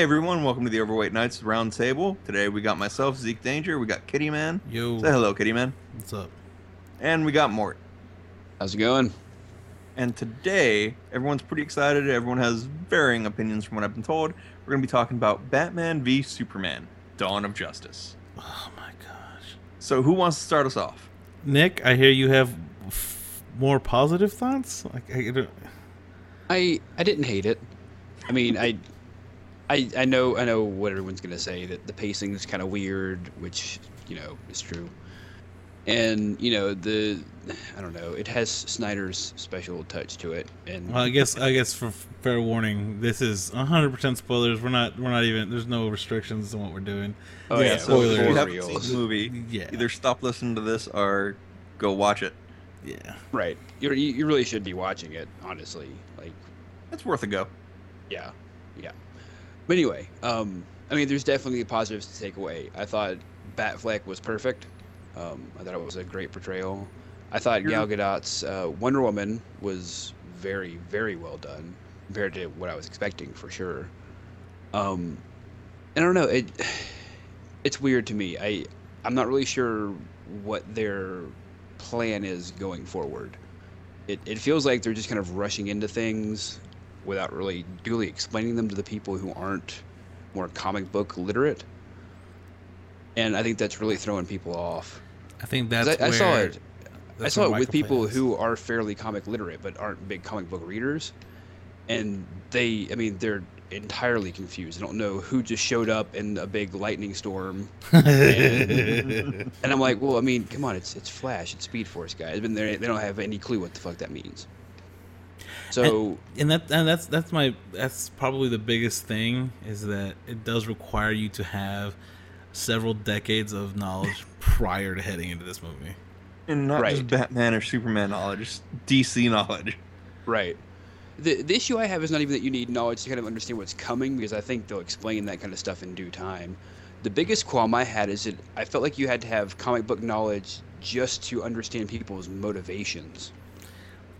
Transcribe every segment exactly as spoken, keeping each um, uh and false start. Hey everyone, welcome to the Overweight Knights Roundtable. Today we got myself, Zeke Danger, we got Kitty Man. Yo. Say hello, Kitty Man. What's up? And we got Mort. How's it going? And today, everyone's pretty excited. Everyone has varying opinions from what I've been told. We're going to be talking about Batman v Superman, Dawn of Justice. Oh my gosh. So who wants to start us off? Nick, I hear you have f- more positive thoughts? Like, I, don't... I I didn't hate it. I mean, I... I, I know I know what everyone's gonna say, that the pacing is kind of weird, which, you know, is true. And, you know, the I don't know, it has Snyder's special touch to it. And well, I guess I guess for fair warning, this is one hundred percent spoilers. We're not we're not even there's no restrictions on what we're doing. Oh yeah, yeah so spoilers. If you haven't seen the movie, yeah. Either stop listening to this or go watch it. Yeah. Right. You you really should be watching it, honestly. Like, it's worth a go. Yeah. Yeah. But anyway, um, I mean, there's definitely positives to take away. I thought Batfleck was perfect. Um, I thought it was a great portrayal. I thought Gal Gadot's uh, Wonder Woman was very, very well done compared to what I was expecting, for sure. Um, and I don't know. It it's weird to me. I I'm not really sure what their plan is going forward. It it feels like they're just kind of rushing into things without really duly explaining them to the people who aren't more comic book literate. And I think that's really throwing people off. I think that's I, I saw it. I saw it with people who are fairly comic literate but aren't big comic book readers. And they, I mean, they're entirely confused. They don't know who just showed up in a big lightning storm. And, and I'm like, well, I mean, come on, it's it's Flash, it's Speed Force, guys. But they don't have any clue what the fuck that means. So and, and that and that's that's my that's probably the biggest thing, is that it does require you to have several decades of knowledge prior to heading into this movie, and not right. just Batman or Superman knowledge, just D C knowledge. Right. The the issue I have is not even that you need knowledge to kind of understand what's coming, because I think they'll explain that kind of stuff in due time. The biggest qualm I had is that I felt like you had to have comic book knowledge just to understand people's motivations.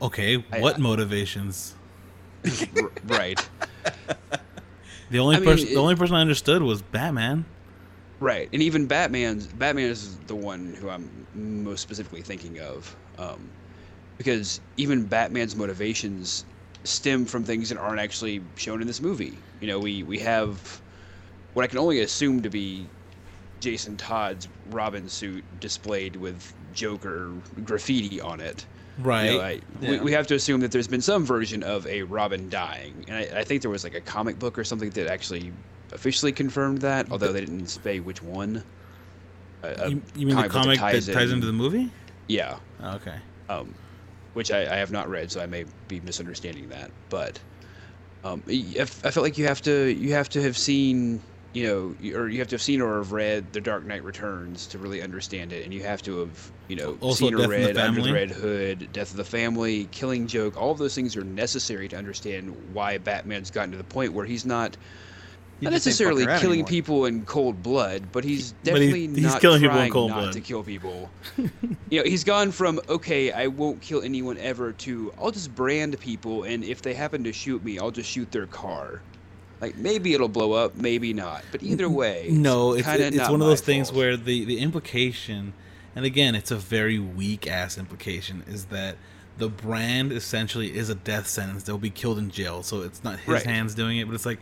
Okay, what I, I, motivations? Right. The only I mean, person, it, the only person I understood was Batman. Right, and even Batman's Batman is the one who I'm most specifically thinking of, um, because even Batman's motivations stem from things that aren't actually shown in this movie. You know, we we have what I can only assume to be Jason Todd's Robin suit displayed with Joker graffiti on it. Right. You know, I, yeah. we, we have to assume that there's been some version of a Robin dying, and I, I think there was like a comic book or something that actually officially confirmed that, although they didn't say which one. Uh, you, you mean the comic that ties, that ties in, into the movie? Yeah. Oh, okay. Um, which I, I have not read, so I may be misunderstanding that. But um, I, I felt like you have to you have to have seen, you know, or you have to have seen or have read The Dark Knight Returns to really understand it, and you have to have, you know, also seen or read Under the Red Hood, Death of the Family, Killing Joke. All of those things are necessary to understand why Batman's gotten to the point where he's not, he not necessarily killing anymore. people in cold blood, but he's definitely but he, he's not killing trying people in cold not blood. to kill people. You know, he's gone from, okay, I won't kill anyone ever, to I'll just brand people, and if they happen to shoot me, I'll just shoot their car. Like, maybe it'll blow up, maybe not. But either way, no, it's, it's, it's one of those things where the, the implication, and again, it's a very weak-ass implication, is that the brand essentially is a death sentence. They'll be killed in jail, so it's not his hands doing it. But it's like,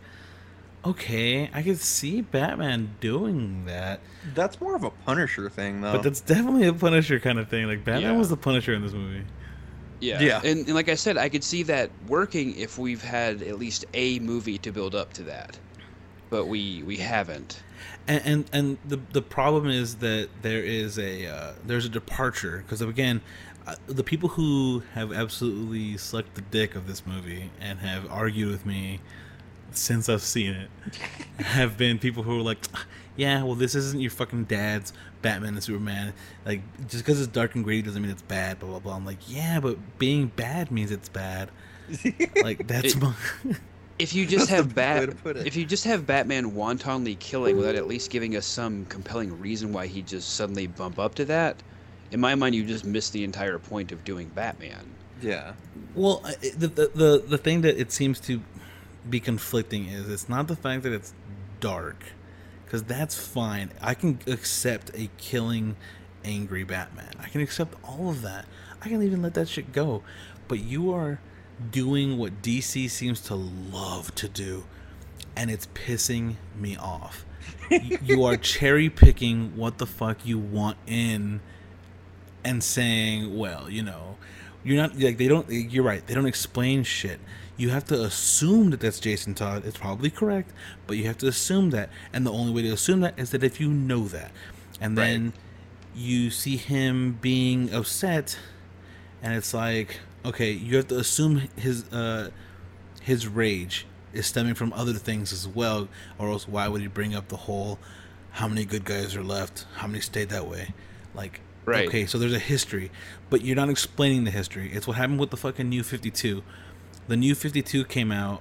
okay, I could see Batman doing that. That's more of a Punisher thing, though. But that's definitely a Punisher kind of thing. Like, Batman yeah. was the Punisher in this movie. Yeah, yeah. And, and like I said, I could see that working if we've had at least a movie to build up to that, but we we haven't. And and, and the the problem is that there is a uh, there's a departure, because again, uh, the people who have absolutely sucked the dick of this movie and have argued with me since I've seen it have been people who are like, yeah, well, this isn't your fucking dad's Batman and Superman. Like, just because it's dark and gritty doesn't mean it's bad, blah, blah, blah. I'm like, yeah, but being bad means it's bad. Like, that's it, my... If you just have Bat, if you just have Batman wantonly killing without at least giving us some compelling reason why he just suddenly bump up to that, in my mind, you just miss the entire point of doing Batman. Yeah. Well, the the the, the thing that it seems to be conflicting is, it's not the fact that it's dark, because that's fine. I can accept a killing, angry Batman. I can accept all of that. I can even let that shit go. But you are doing what D C seems to love to do, and it's pissing me off. You are cherry picking what the fuck you want in, and saying, well, you know, you're not like they don't. You're right. They don't explain shit. You have to assume that that's Jason Todd. It's probably correct, but you have to assume that, and the only way to assume that is that if you know that, and right. then you see him being upset, and it's like, okay, you have to assume his uh, his rage is stemming from other things as well, or else why would he bring up the whole how many good guys are left, how many stayed that way, like. Right. Okay, so there's a history, but you're not explaining the history. It's what happened with the fucking New fifty-two. The New fifty-two came out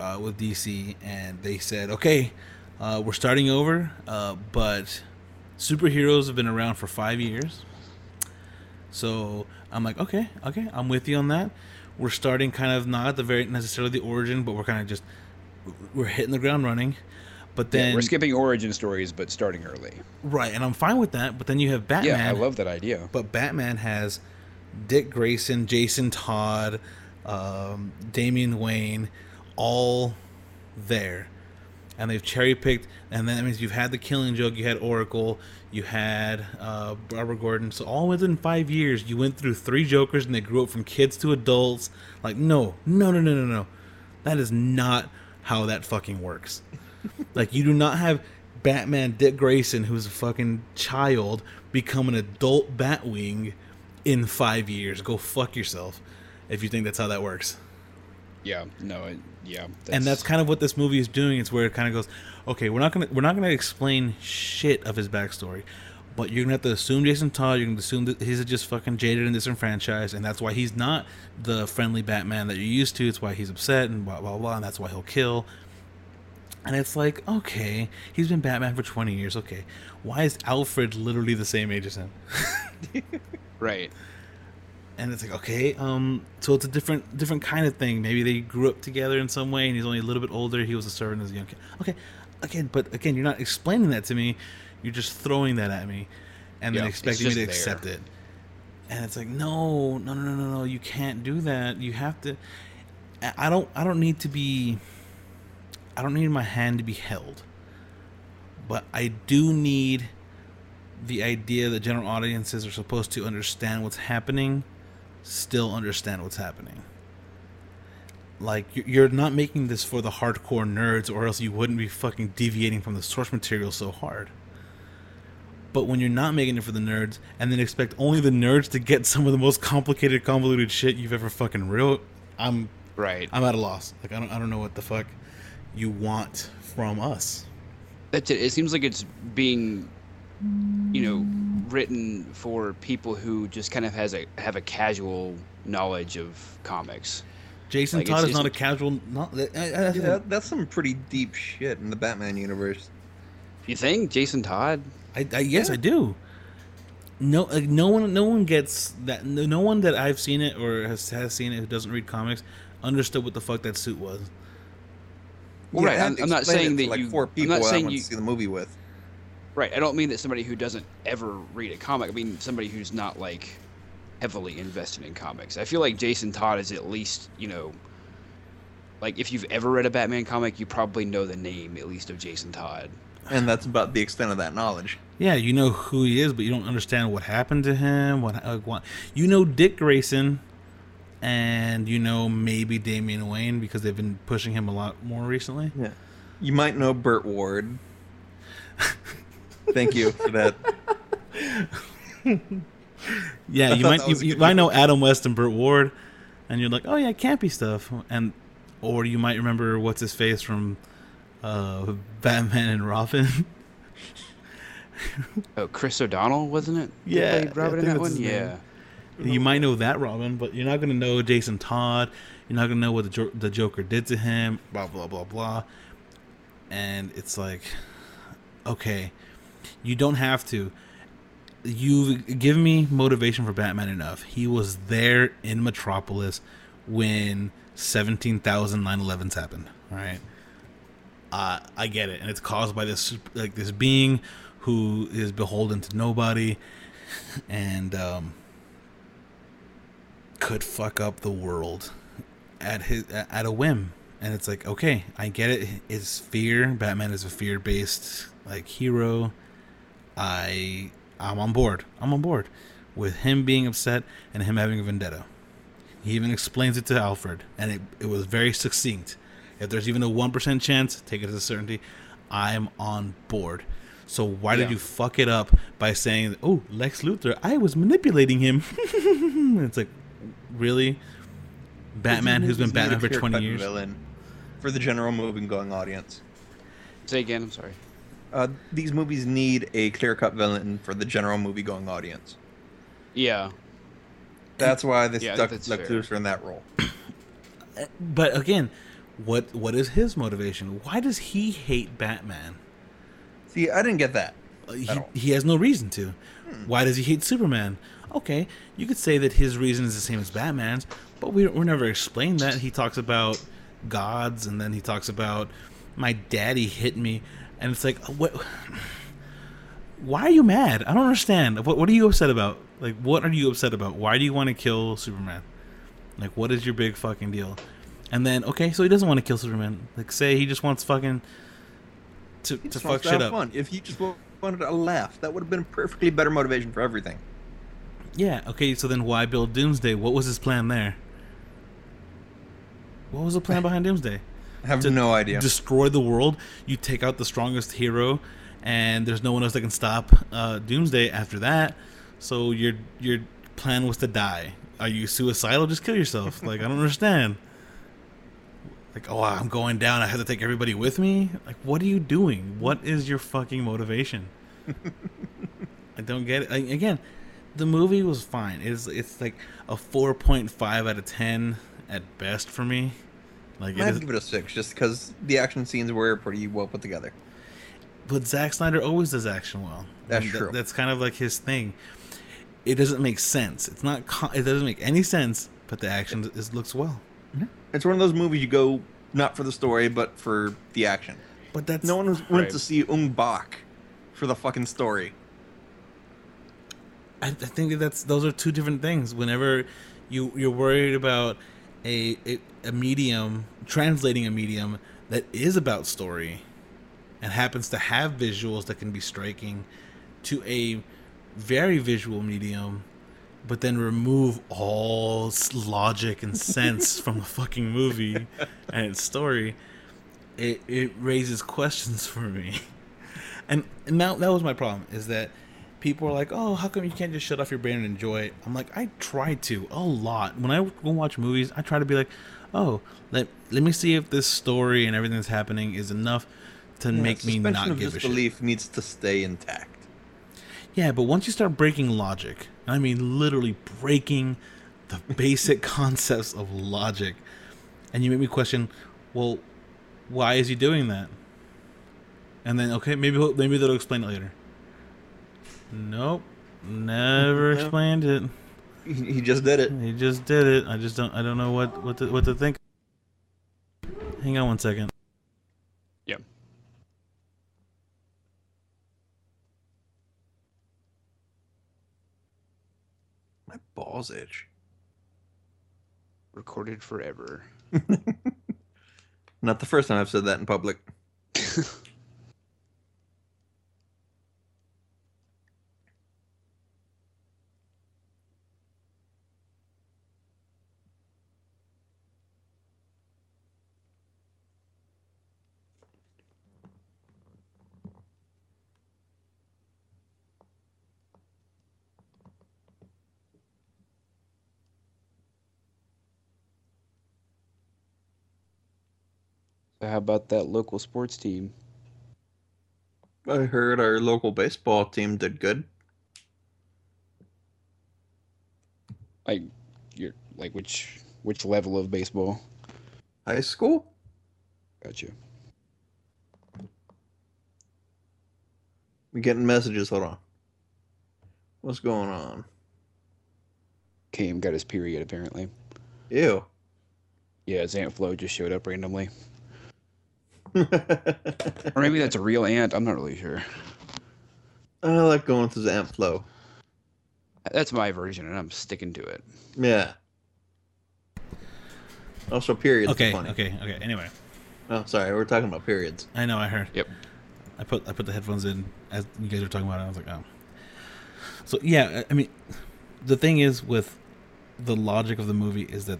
uh, with D C, and they said, okay, uh, we're starting over, uh, but superheroes have been around for five years. So I'm like, okay, okay, I'm with you on that. We're starting kind of not the very necessarily the origin, but we're kind of just we're hitting the ground running. But then yeah, we're skipping origin stories, but starting early. Right, and I'm fine with that. But then you have Batman. Yeah, I love that idea. But Batman has Dick Grayson, Jason Todd, um, Damian Wayne, all there, and they've cherry picked. And that means you've had the Killing Joke, you had Oracle, you had uh, Barbara Gordon. So all within five years, you went through three Jokers, and they grew up from kids to adults. Like, no, no, no, no, no, no. That is not how that fucking works. Like, you do not have Batman Dick Grayson, who's a fucking child, become an adult Batwing in five years. Go fuck yourself if you think that's how that works. Yeah, no, it, yeah. That's... And that's kind of what this movie is doing. It's where it kind of goes, okay, we're not gonna we're not gonna explain shit of his backstory, but you're gonna have to assume Jason Todd. You're gonna assume that he's just fucking jaded and disenfranchised, and that's why he's not the friendly Batman that you're used to. It's why he's upset and blah blah blah, and that's why he'll kill. And it's like, okay, he's been Batman for twenty years. Okay, why is Alfred literally the same age as him? Right. And it's like, okay, um, so it's a different, different kind of thing. Maybe they grew up together in some way, and he's only a little bit older. He was a servant as a young kid. Okay, again, but again, you're not explaining that to me. You're just throwing that at me, and yep, then expecting me to there. accept it. And it's like, no, no, no, no, no, no. You can't do that. You have to. I don't. I don't need to be. I don't need my hand to be held, but I do need the idea that general audiences are supposed to understand what's happening, still understand what's happening. Like, you're not making this for the hardcore nerds, or else you wouldn't be fucking deviating from the source material so hard. But when you're not making it for the nerds, and then expect only the nerds to get some of the most complicated, convoluted shit you've ever fucking wrote, I'm right. I'm at a loss. Like, I don't, I don't know what the fuck you want from us. That's it. It seems like it's being, you know, written for people who just kind of has a have a casual knowledge of comics. Jason like Todd it's, is it's, not a casual. Not, I, I, yeah, that, that's some pretty deep shit in the Batman universe. You think Jason Todd? I, I yes, yeah. I do. No, like, no one, no one gets that. No, no one that I've seen it or has has seen it who doesn't read comics understood what the fuck that suit was. Well, yeah, right, I'm, I'm not saying that like you. Four people I'm not saying I want you to see the movie with. Right, I don't mean that somebody who doesn't ever read a comic. I mean somebody who's not like heavily invested in comics. I feel like Jason Todd is at least, you know, like if you've ever read a Batman comic, you probably know the name at least of Jason Todd. And that's about the extent of that knowledge. Yeah, you know who he is, but you don't understand what happened to him. What, uh, what you know, Dick Grayson. And, you know, maybe Damian Wayne, because they've been pushing him a lot more recently. Yeah. You might know Burt Ward. Thank you for that. Yeah, I you might you, you might know Adam West and Burt Ward, and you're like, oh, yeah, campy stuff. and Or you might remember What's-His-Face from uh, Batman and Robin. Oh, Chris O'Donnell, wasn't it? Yeah. Robin in that one? Yeah. Name. You might know that Robin, but you're not going to know Jason Todd. You're not going to know what the, jo- the Joker did to him, blah, blah, blah, blah. And it's like, okay, you don't have to. You've given me motivation for Batman enough. He was there in Metropolis when seventeen thousand nine elevens happened, right? uh, I get it, and it's caused by this like this being who is beholden to nobody, and um, could fuck up the world at his at a whim. And it's like, okay, I get it. It's fear. Batman is a fear-based like hero. I I'm on board. I'm on board with him being upset and him having a vendetta. He even explains it to Alfred, and it, it was very succinct. If there's even a one percent chance, take it as a certainty, I'm on board. So why yeah. did you fuck it up by saying, oh, Lex Luthor, I was manipulating him? It's like, really? Batman, who's been Batman for twenty years? Villain for the general movie-going audience. Say again, I'm sorry. Uh, these movies need a clear-cut villain for the general movie-going audience. Yeah. That's why they yeah, stuck Lex Luthor in that role. But again, what what is his motivation? Why does he hate Batman? See, I didn't get that. Uh, he, he has no reason to. Hmm. Why does he hate Superman? Okay, you could say that his reason is the same as Batman's, but we we're never explained that. He talks about gods, and then he talks about my daddy hit me, and it's like, what? Why are you mad? I don't understand. What what are you upset about? Like, what are you upset about? Why do you want to kill Superman? Like, what is your big fucking deal? And then, okay, so he doesn't want to kill Superman. Like, say he just wants fucking to, to fuck shit up. If he just wanted a laugh, that would have been perfectly better motivation for everything. Yeah, okay, so then why build Doomsday? What was his plan there? What was the plan behind Doomsday? I have to no idea. Destroy the world? You take out the strongest hero, and there's no one else that can stop uh, Doomsday after that. So your your plan was to die. Are you suicidal? Just kill yourself. Like, I don't understand. Like, oh, I'm going down. I have to take everybody with me. Like, what are you doing? What is your fucking motivation? I don't get it. I, again, the movie was fine. It's it's like a four point five out of ten at best for me. Like, I'd give it a six just because the action scenes were pretty well put together. But Zack Snyder always does action well. That's true. That, that's kind of like his thing. It doesn't make sense. It's not. It doesn't make any sense. But the action it, is, looks well. It's one of those movies you go not for the story, but for the action. But that's no one went right. to see Ung Bak for the fucking story. I, I think that's those are two different things. Whenever you you're worried about a a, a medium translating a medium that is about story. And happens to have visuals that can be striking to a very visual medium, but then remove all logic and sense from a fucking movie and its story. It it raises questions for me, and and now that was my problem is that people are like, oh, how come you can't just shut off your brain and enjoy it? I'm like, I try to a lot when I go watch movies. I try to be like, oh, let let me see if this story and everything that's happening is enough. To yeah, make me not give a shit. Belief needs to stay intact. Yeah, but once you start breaking logic, I mean literally breaking the basic concepts of logic, and you make me question, well, why is he doing that? And then, okay, maybe maybe they'll explain it later. Nope, never explained it. He just did it. He just did it. I just don't. I don't know what what to, what to think. Hang on one second. Yep. My balls itch. Recorded forever. Not the first time I've said that in public. How about that local sports team? I heard our local baseball team did good. Like, you're like which which level of baseball? High school. Gotcha. We're getting messages. Hold on. What's going on? Cam got his period apparently. Ew. Yeah, his Aunt Flo just showed up randomly. Or maybe that's a real ant. I'm not really sure. I like going through the ant flow. That's my version, and I'm sticking to it. Yeah. Also, periods okay, are funny. Okay, okay, okay. Anyway. Oh, sorry. We're talking about periods. I know. I heard. Yep. I put I put the headphones in as you guys were talking about it. I was like, oh. So, yeah, I mean, the thing is with the logic of the movie is that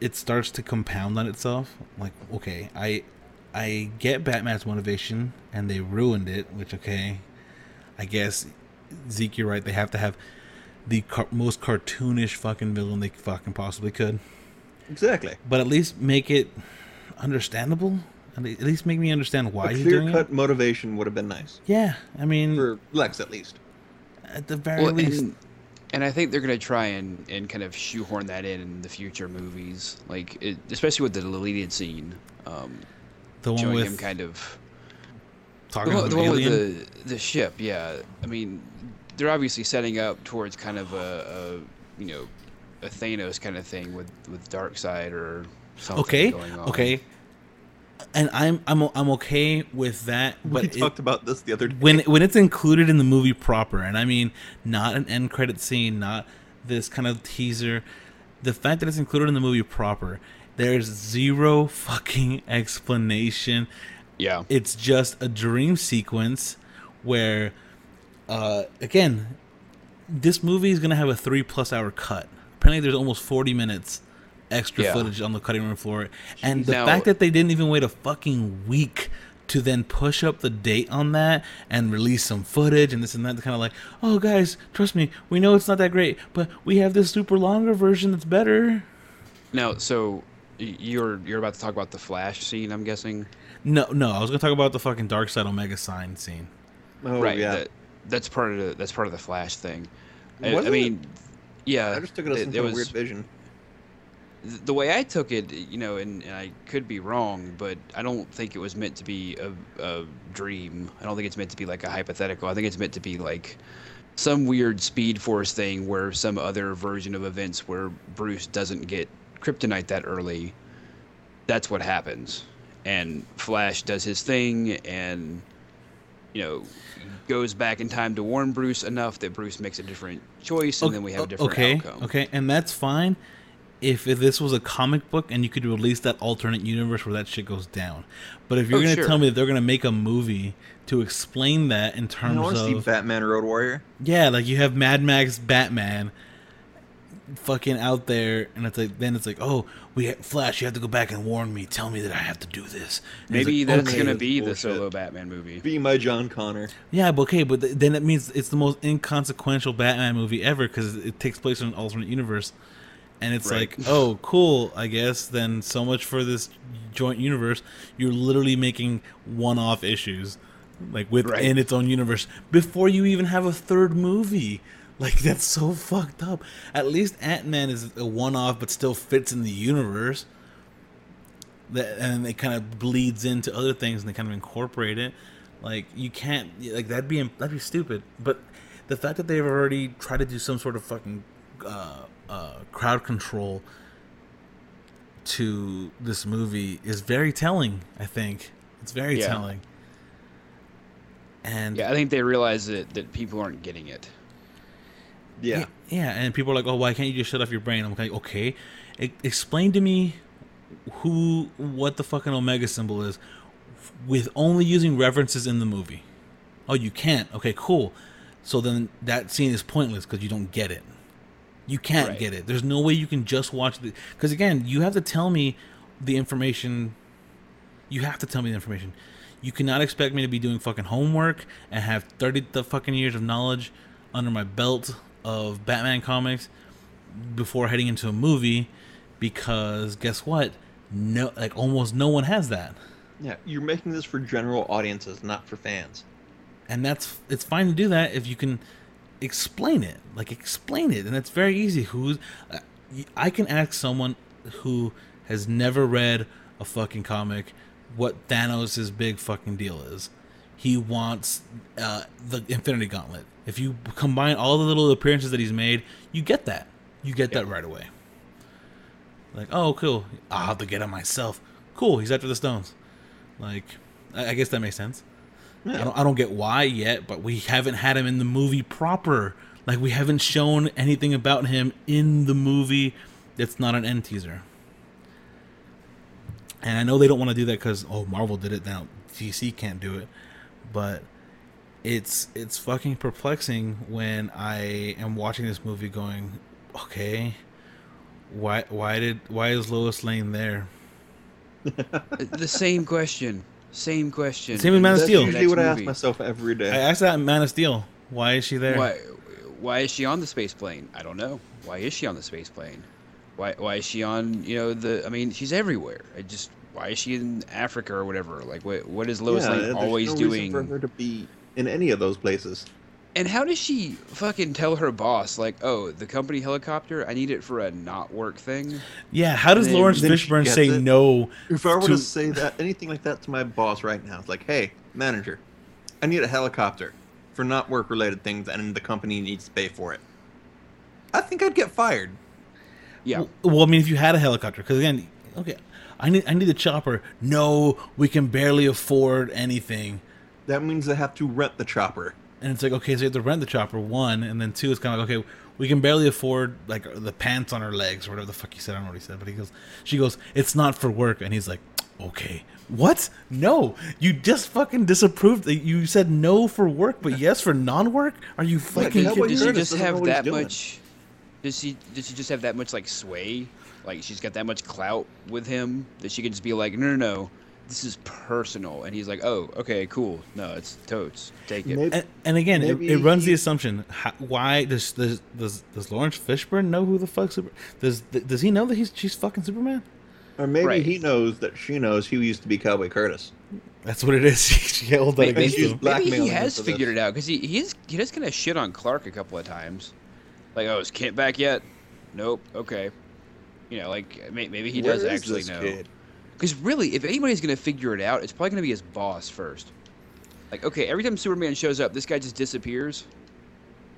it starts to compound on itself. Like, okay, I I get Batman's motivation, and they ruined it, which, okay, I guess, Zeke, you're right. They have to have the car- most cartoonish fucking villain they fucking possibly could. Exactly. But at least make it understandable. At least make me understand why he's doing it. A clear-cut motivation would have been nice. Yeah, I mean... for Lex, at least. At the very well, least. And, and I think they're going to try and, and kind of shoehorn that in in the future movies. Like, it, especially with the deleted scene. Um, the one showing with... him kind of... Talking the, about the one alien? With the, the ship, yeah. I mean, they're obviously setting up towards kind of a, a you know, a Thanos kind of thing with, with Darkseid or something okay. going on. Okay, okay. And I'm I'm I'm okay with that. But we talked it, about this the other day. When when it's included in the movie proper, and I mean not an end credit scene, not this kind of teaser. The fact that it's included in the movie proper, there's zero fucking explanation. Yeah, it's just a dream sequence where, uh, again, this movie is gonna have a three plus hour cut. Apparently, there's almost forty minutes. Extra yeah. footage on the cutting room floor, and the now, fact that they didn't even wait a fucking week to then push up the date on that and release some footage and this and that, kind of like, oh guys, trust me, we know it's not that great, but we have this super longer version that's better. Now, so you're you're about to talk about the Flash scene, I'm guessing. No, no, I was gonna talk about the fucking Darkseid Omega sign scene. Oh, right, yeah, that, that's part of the, that's part of the Flash thing. I, I mean, it? yeah, I just took it as a weird vision. The way I took it, you know, and, and I could be wrong, but I don't think it was meant to be a, a dream. I don't think it's meant to be like a hypothetical. I think it's meant to be like some weird Speed Force thing where some other version of events where Bruce doesn't get kryptonite that early. That's what happens. And Flash does his thing and, you know, goes back in time to warn Bruce enough that Bruce makes a different choice, and okay, then we have a different okay, outcome. Okay, and that's fine. If, if this was a comic book and you could release that alternate universe where that shit goes down. But if you're oh, going to sure. tell me that they're going to make a movie to explain that in terms you know, of... You Batman Road Warrior? Yeah, like you have Mad Max Batman fucking out there, and it's like then it's like, oh, we ha- Flash, you have to go back and warn me. Tell me that I have to do this. And maybe like, that's okay, going to be bullshit. The solo Batman movie. Be my John Connor. Yeah, but okay, but th- then it means it's the most inconsequential Batman movie ever because it takes place in an alternate universe. And it's right. like, oh, cool, I guess, then so much for this joint universe. You're literally making one-off issues, like, within right. its own universe, before you even have a third movie. Like, that's so fucked up. At least Ant-Man is a one-off, but still fits in the universe. That, and it kind of bleeds into other things, and they kind of incorporate it. Like, you can't, like, that'd be, that'd be stupid. But the fact that they've already tried to do some sort of fucking... Uh, Uh, crowd control to this movie is very telling. I think it's very yeah. telling, and yeah, I think they realize that that people aren't getting it. Yeah, yeah, yeah. And people are like, "Oh, why can't you just shut off your brain?" I'm like, "Okay, I- explain to me who, what the fucking Omega symbol is, with only using references in the movie." Oh, you can't. Okay, cool. So then that scene is pointless because you don't get it. You can't right. get it. There's no way you can just watch the... Because, again, you have to tell me the information. You have to tell me the information. You cannot expect me to be doing fucking homework and have thirty the fucking years of knowledge under my belt of Batman comics before heading into a movie because, guess what? No, like, almost no one has that. Yeah, you're making this for general audiences, not for fans. And that's... It's fine to do that if you can... explain it like explain it and that's very easy. Who's uh, I can ask someone who has never read a fucking comic what Thanos' big fucking deal is. He wants uh, the Infinity Gauntlet. If you combine all the little appearances that he's made, you get that you get yeah. that right away. Like, oh cool, I'll have to get it myself. Cool, he's after the stones. Like, I guess that makes sense. Yeah. I don't, I don't get why yet, but we haven't had him in the movie proper. Like, we haven't shown anything about him in the movie that's not an end teaser. And I know they don't want to do that because, oh, Marvel did it, now D C can't do it. But it's it's fucking perplexing when I am watching this movie going, okay, why why did why is Lois Lane there? The same question. Same question. Same with Man of Steel. That's usually what I ask myself every day. I ask that in Man of Steel. Why is she there? Why why is she on the space plane? I don't know. Why is she on the space plane? Why why is she on, you know, the, I mean, she's everywhere. I just, why is she in Africa or whatever? Like, what what is Lois yeah, Lane always no doing? For her to be in any of those places. And how does she fucking tell her boss, like, oh, the company helicopter, I need it for a not work thing? Yeah, how does Lawrence Fishburne say it? no? If I were to... to say that, anything like that to my boss right now, it's like, hey, manager, I need a helicopter for not work related things and the company needs to pay for it. I think I'd get fired. Yeah. Well, I mean, if you had a helicopter, because again, okay, I need I need a chopper. No, we can barely afford anything. That means they have to rent the chopper. And it's like, okay, so you have to rent the chopper, one, and then two, it's kind of like, okay, we can barely afford, like, the pants on her legs, or whatever the fuck he said, I don't know what he said, but he goes, she goes, it's not for work, and he's like, okay, what? No, you just fucking disapproved that you said no for work, but yes for non-work? Are you fucking kidding me? Does she just have that much, does she, does she just have that much, like, sway? Like, she's got that much clout with him that she can just be like, no, no, no. This is personal, and he's like, "Oh, okay, cool. No, it's totes. Take it." Maybe, and, and again, it, it runs the assumption: how, why does, does does does Lawrence Fishburne know who the fuck Super? Does does he know that he's she's fucking Superman? Or maybe right. he knows that she knows he used to be Cowboy Curtis. That's what it is. She yelled that maybe, against maybe, him. Maybe he has figured this. it out because he he is he does kind of shit on Clark a couple of times. Like, "Oh, is Kent back yet? Nope. Okay." You know, like maybe he Where does actually know. Kid? Because really, if anybody's going to figure it out, it's probably going to be his boss first. Like, okay, every time Superman shows up, this guy just disappears.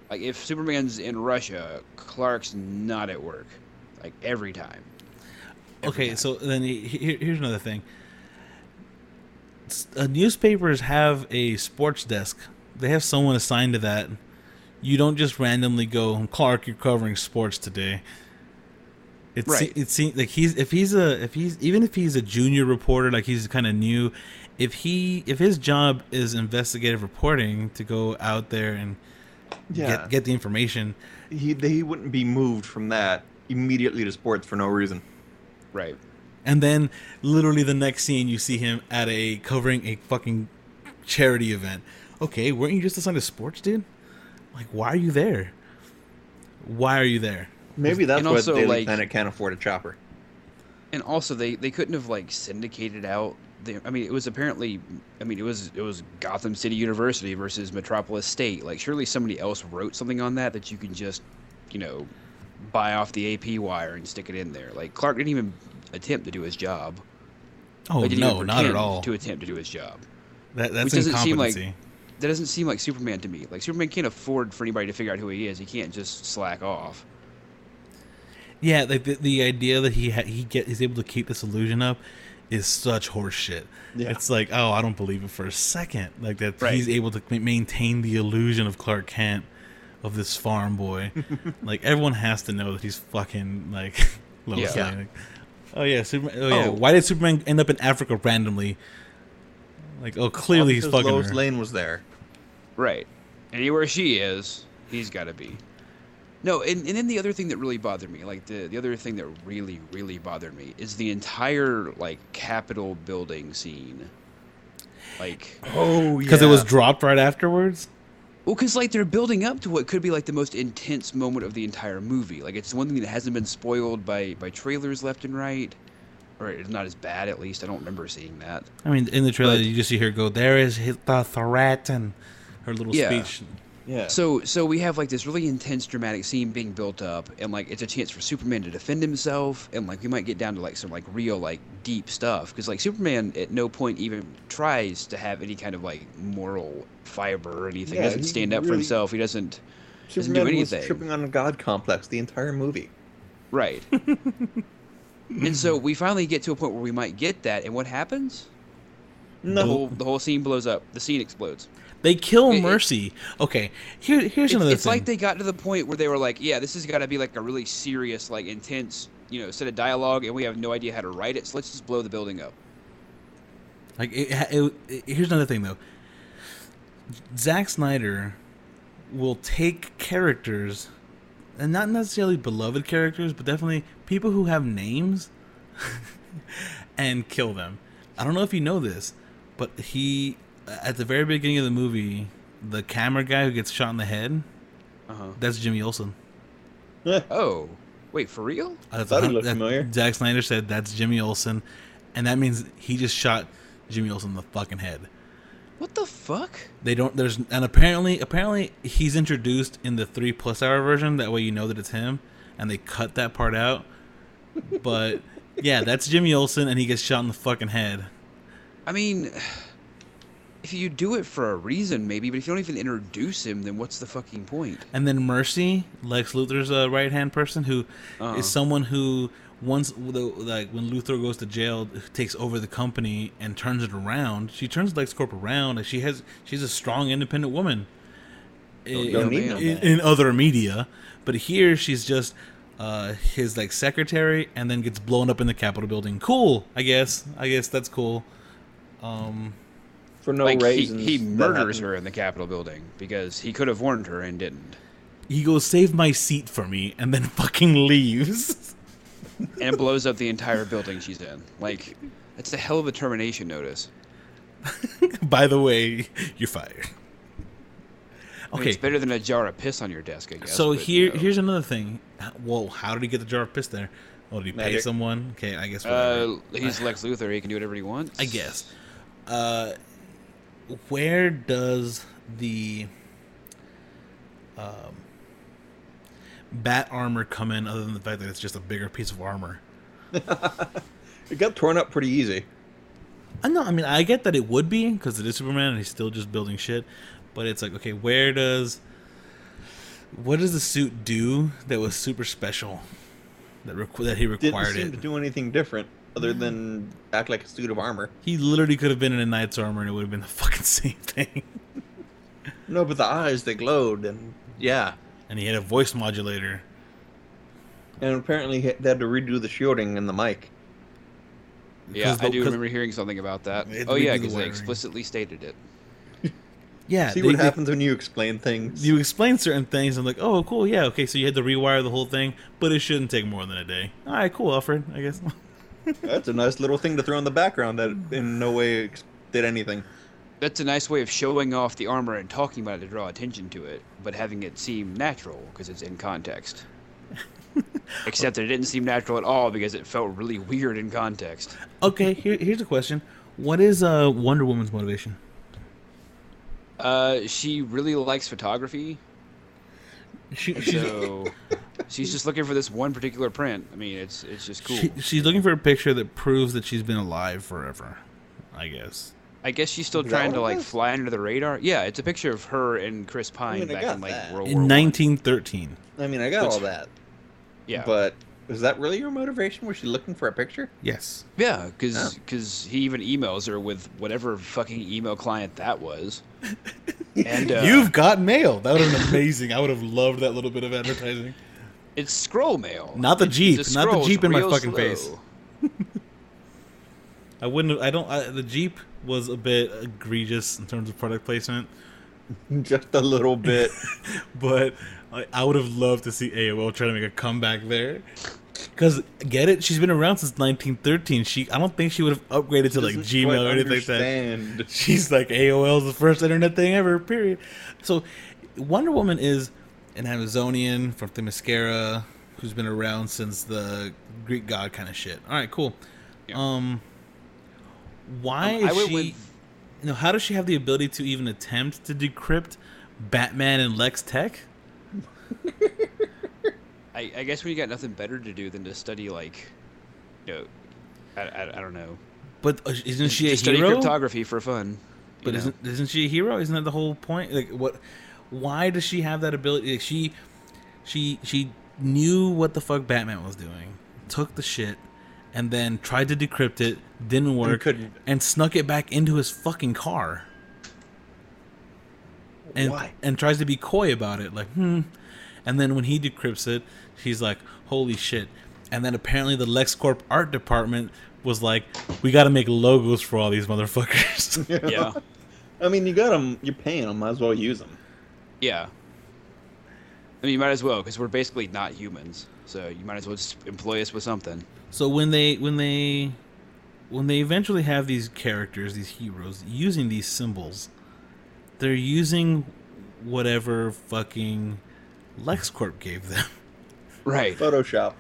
Like, if Superman's in Russia, Clark's not at work. Like, every time. Every okay, time. So then he, he, here's another thing. Uh, newspapers have a sports desk. They have someone assigned to that. You don't just randomly go, Clark, you're covering sports today. It's right. It seems like he's if he's a if he's even if he's a junior reporter, like he's kind of new. If he if his job is investigative reporting to go out there and yeah. get get the information, he he wouldn't be moved from that immediately to sports for no reason, right? And then literally the next scene, you see him at a covering a fucking charity event. Okay, weren't you just assigned to sports, dude? Like, why are you there? Why are you there? Maybe that's why the Daily like, Planet can't afford a chopper. And also, they, they couldn't have like syndicated out. The, I mean, it was apparently. I mean, it was it was Gotham City University versus Metropolis State. Like, surely somebody else wrote something on that that you can just, you know, buy off the A P wire and stick it in there. Like, Clark didn't even attempt to do his job. Oh like, no, not at all. To attempt to do his job. That that's Which incompetency. Seem like, that doesn't seem like Superman to me. Like, Superman can't afford for anybody to figure out who he is. He can't just slack off. Yeah, like the, the idea that he ha- he get he's able to keep this illusion up is such horseshit. Yeah. It's like, oh, I don't believe it for a second. Like that right. he's able to maintain the illusion of Clark Kent, of this farm boy. Like everyone has to know that he's fucking like Lois Lane. Yeah. Like, oh yeah, Superman. Oh yeah. Oh. Why did Superman end up in Africa randomly? Like, oh, clearly he's fucking Lois her. Lane was there, right? Anywhere she is, he's got to be. No, and, and then the other thing that really bothered me, like the, the other thing that really, really bothered me is the entire, like, Capitol building scene. Like, oh, yeah. Because it was dropped right afterwards? Well, because, like, they're building up to what could be, like, the most intense moment of the entire movie. Like, it's one thing that hasn't been spoiled by, by trailers left and right. Or it's not as bad, at least. I don't remember seeing that. I mean, in the trailer, but, you just see her go, there is the threat, and her little yeah. speech. Yeah. So so we have like this really intense dramatic scene being built up, and like it's a chance for Superman to defend himself, and like we might get down to like some like real like deep stuff because like Superman at no point even tries to have any kind of like moral fiber or anything. Yeah, he doesn't stand he up really, for himself. He doesn't, doesn't do anything. Superman was tripping on a god complex the entire movie. Right. And so we finally get to a point where we might get that, and what happens? No. The whole, the whole scene blows up. The scene explodes. They kill it, Mercy. It, okay, Here, here's it, another it's thing. It's like they got to the point where they were like, yeah, this has got to be like a really serious, like intense, you know, set of dialogue, and we have no idea how to write it, so let's just blow the building up. Like, it, it, it, here's another thing, though. Zack Snyder will take characters, and not necessarily beloved characters, but definitely people who have names, and kill them. I don't know if you know this, but he... at the very beginning of the movie, the camera guy who gets shot in the head, uh-huh. that's Jimmy Olsen. Oh, wait, for real? I thought he looked familiar. Zack Snyder said that's Jimmy Olsen, and that means he just shot Jimmy Olsen in the fucking head. What the fuck? They don't. There's and apparently, apparently he's introduced in the three plus hour version. That way you know that it's him, and they cut that part out. But yeah, that's Jimmy Olsen, and he gets shot in the fucking head. I mean. If you do it for a reason, maybe, but if you don't even introduce him, then what's the fucking point? And then Mercy, Lex Luthor's uh, right-hand person, who uh-huh. is someone who, once like when Luthor goes to jail, takes over the company and turns it around. She turns LexCorp around, and she has she's a strong, independent woman. Don't, don't in, in, in other media, but here she's just uh, his like secretary, and then gets blown up in the Capitol building. Cool, I guess. I guess that's cool. Um. For no like reason. He, he murders her in the Capitol building because he could have warned her and didn't. He goes, save my seat for me, and then fucking leaves. And blows up the entire building she's in. Like, that's a hell of a termination notice. By the way, you're fired. Okay. I mean, it's better than a jar of piss on your desk, I guess. So but, here, you know. here's another thing. Whoa, how did he get the jar of piss there? Oh, did he Magic. pay someone? Okay, I guess whatever. Uh, he's Lex Luthor. He can do whatever he wants. I guess. Uh... Where does the um, bat armor come in, other than the fact that it's just a bigger piece of armor? It got torn up pretty easy. I know. I mean, I get that it would be, because it is Superman and he's still just building shit. But it's like, okay, where does... What does the suit do that was super special that, requ- that he required it? Didn't seem it? to do anything different. Other than act like a suit of armor. He literally could have been in a knight's armor and it would have been the fucking same thing. No, but the eyes, they glowed, and yeah. And he had a voice modulator. And apparently they had to redo the shielding and the mic. Yeah, the, I do remember hearing something about that. Oh yeah, because the they explicitly stated it. Yeah. See they, what they, happens when you explain things. You explain certain things, I'm like, oh cool, yeah, okay, so you had to rewire the whole thing, but it shouldn't take more than a day. Alright, cool, Alfred, I guess. That's a nice little thing to throw in the background that in no way did anything. That's a nice way of showing off the armor and talking about it to draw attention to it, but having it seem natural because it's in context. Except that it didn't seem natural at all because it felt really weird in context. Okay, here, here's a question. What is uh, Wonder Woman's motivation? Uh, she really likes photography. She, so... She's just looking for this one particular print. I mean, it's it's just cool. She, she's looking for a picture that proves that she's been alive forever, I guess. I guess she's still trying to, like, is? fly under the radar. Yeah, it's a picture of her and Chris Pine I mean, back in, like, that. World in War nineteen thirteen. I mean, I got Which, all that. Yeah. But was that really your motivation? Was she looking for a picture? Yes. Yeah, because oh. 'cause he even emails her with whatever fucking email client that was. And uh, you've got mail. That would have been amazing. I would have loved that little bit of advertising. It's scroll mail. Not the Jeep. Not the Jeep in my fucking face. I wouldn't have, I don't, I, the Jeep was a bit egregious in terms of product placement. Just a little bit. But I, I would have loved to see A O L try to make a comeback there. Because, get it? She's been around since nineteen thirteen. She, I don't think she would have upgraded to like Gmail or anything like that. She's like, A O L's the first internet thing ever, period. So, Wonder Woman is an Amazonian from Themyscira who's been around since the Greek god kind of shit. All right, cool. Yeah. Um, why um, is she... With... You know, how does she have the ability to even attempt to decrypt Batman and Lex Tech? I, I guess when you got nothing better to do than to study, like... You know, I, I, I don't know. But uh, isn't she a hero? Study cryptography for fun. But isn't, isn't she a hero? Isn't that the whole point? Like, what... Why does she have that ability? Like she, she, she knew what the fuck Batman was doing, took the shit, and then tried to decrypt it, didn't work, and, and snuck it back into his fucking car. And, Why? And tries to be coy about it, like, hmm. And then when he decrypts it, he's like, holy shit. And then apparently the LexCorp art department was like, we got to make logos for all these motherfuckers. Yeah. I mean, you got them, you're paying them, might as well use them. Yeah. I mean, you might as well, because we're basically not humans. So you might as well just employ us with something. So when they when they when they eventually have these characters, these heroes, using these symbols, they're using whatever fucking LexCorp gave them. Right. Photoshop.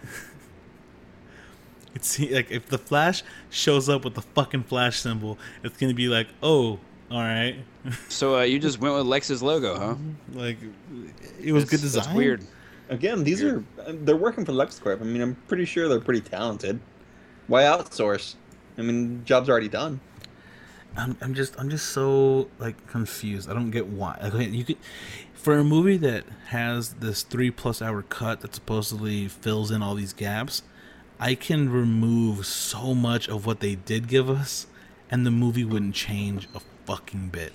It's like if the Flash shows up with the fucking Flash symbol, it's gonna be like, oh, all right. So uh, you just went with Lex's logo, huh? Like, it was that's, good design. That's weird. Again, these weird. are they're working for LexCorp. I mean, I'm pretty sure they're pretty talented. Why outsource? I mean, job's already done. I'm I'm just I'm just so like confused. I don't get why. Like, you could, for a movie that has this three plus hour cut that supposedly fills in all these gaps, I can remove so much of what they did give us, and the movie wouldn't change a fucking bit.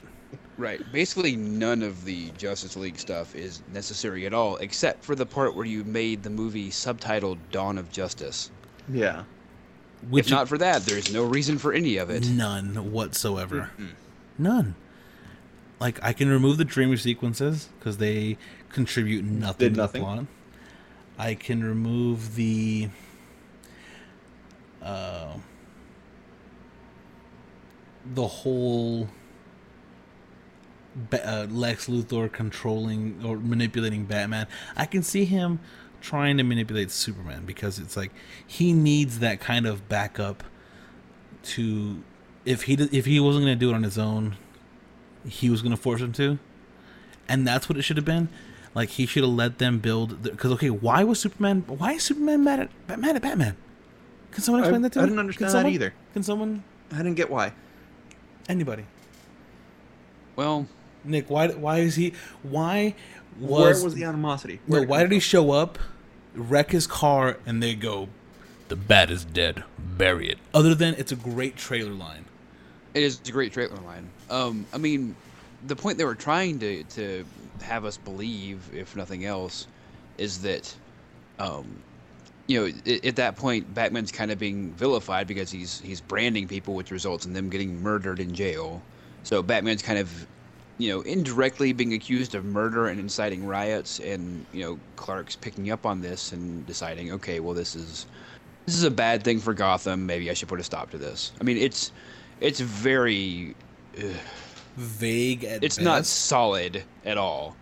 Right. Basically, none of the Justice League stuff is necessary at all, except for the part where you made the movie subtitled "Dawn of Justice." Yeah. Which if not for that, there's no reason for any of it. None whatsoever. Mm-hmm. None. Like, I can remove the dreamer sequences because they contribute nothing Did nothing. to the plot. I can remove the uh, the whole uh, Lex Luthor controlling or manipulating Batman. I can see him trying to manipulate Superman because it's like he needs that kind of backup to if he if he wasn't going to do it on his own, he was going to force him to, and that's what it should have been. Like, he should have let them build because the, okay, why was Superman why is Superman mad at mad at Batman? Can someone explain I, that to I me? I didn't understand someone, that either. Can someone? I didn't get why. Anybody? Well, Nick, why why is he why was where was the animosity? Where wait, why did he show up? Wreck his car, and they go, the bat is dead, bury it. Other than it's a great trailer line. It is a great trailer line. Um, I mean, the point they were trying to, to have us believe, if nothing else, is that, um, you know, at, at that point, Batman's kind of being vilified because he's he's branding people, which results in them getting murdered in jail. So Batman's kind of, you know, indirectly being accused of murder and inciting riots, and, you know, Clark's picking up on this and deciding, okay, well, this is this is a bad thing for Gotham. Maybe I should put a stop to this. I mean, it's it's very ugh. vague at It's best. Not solid at all,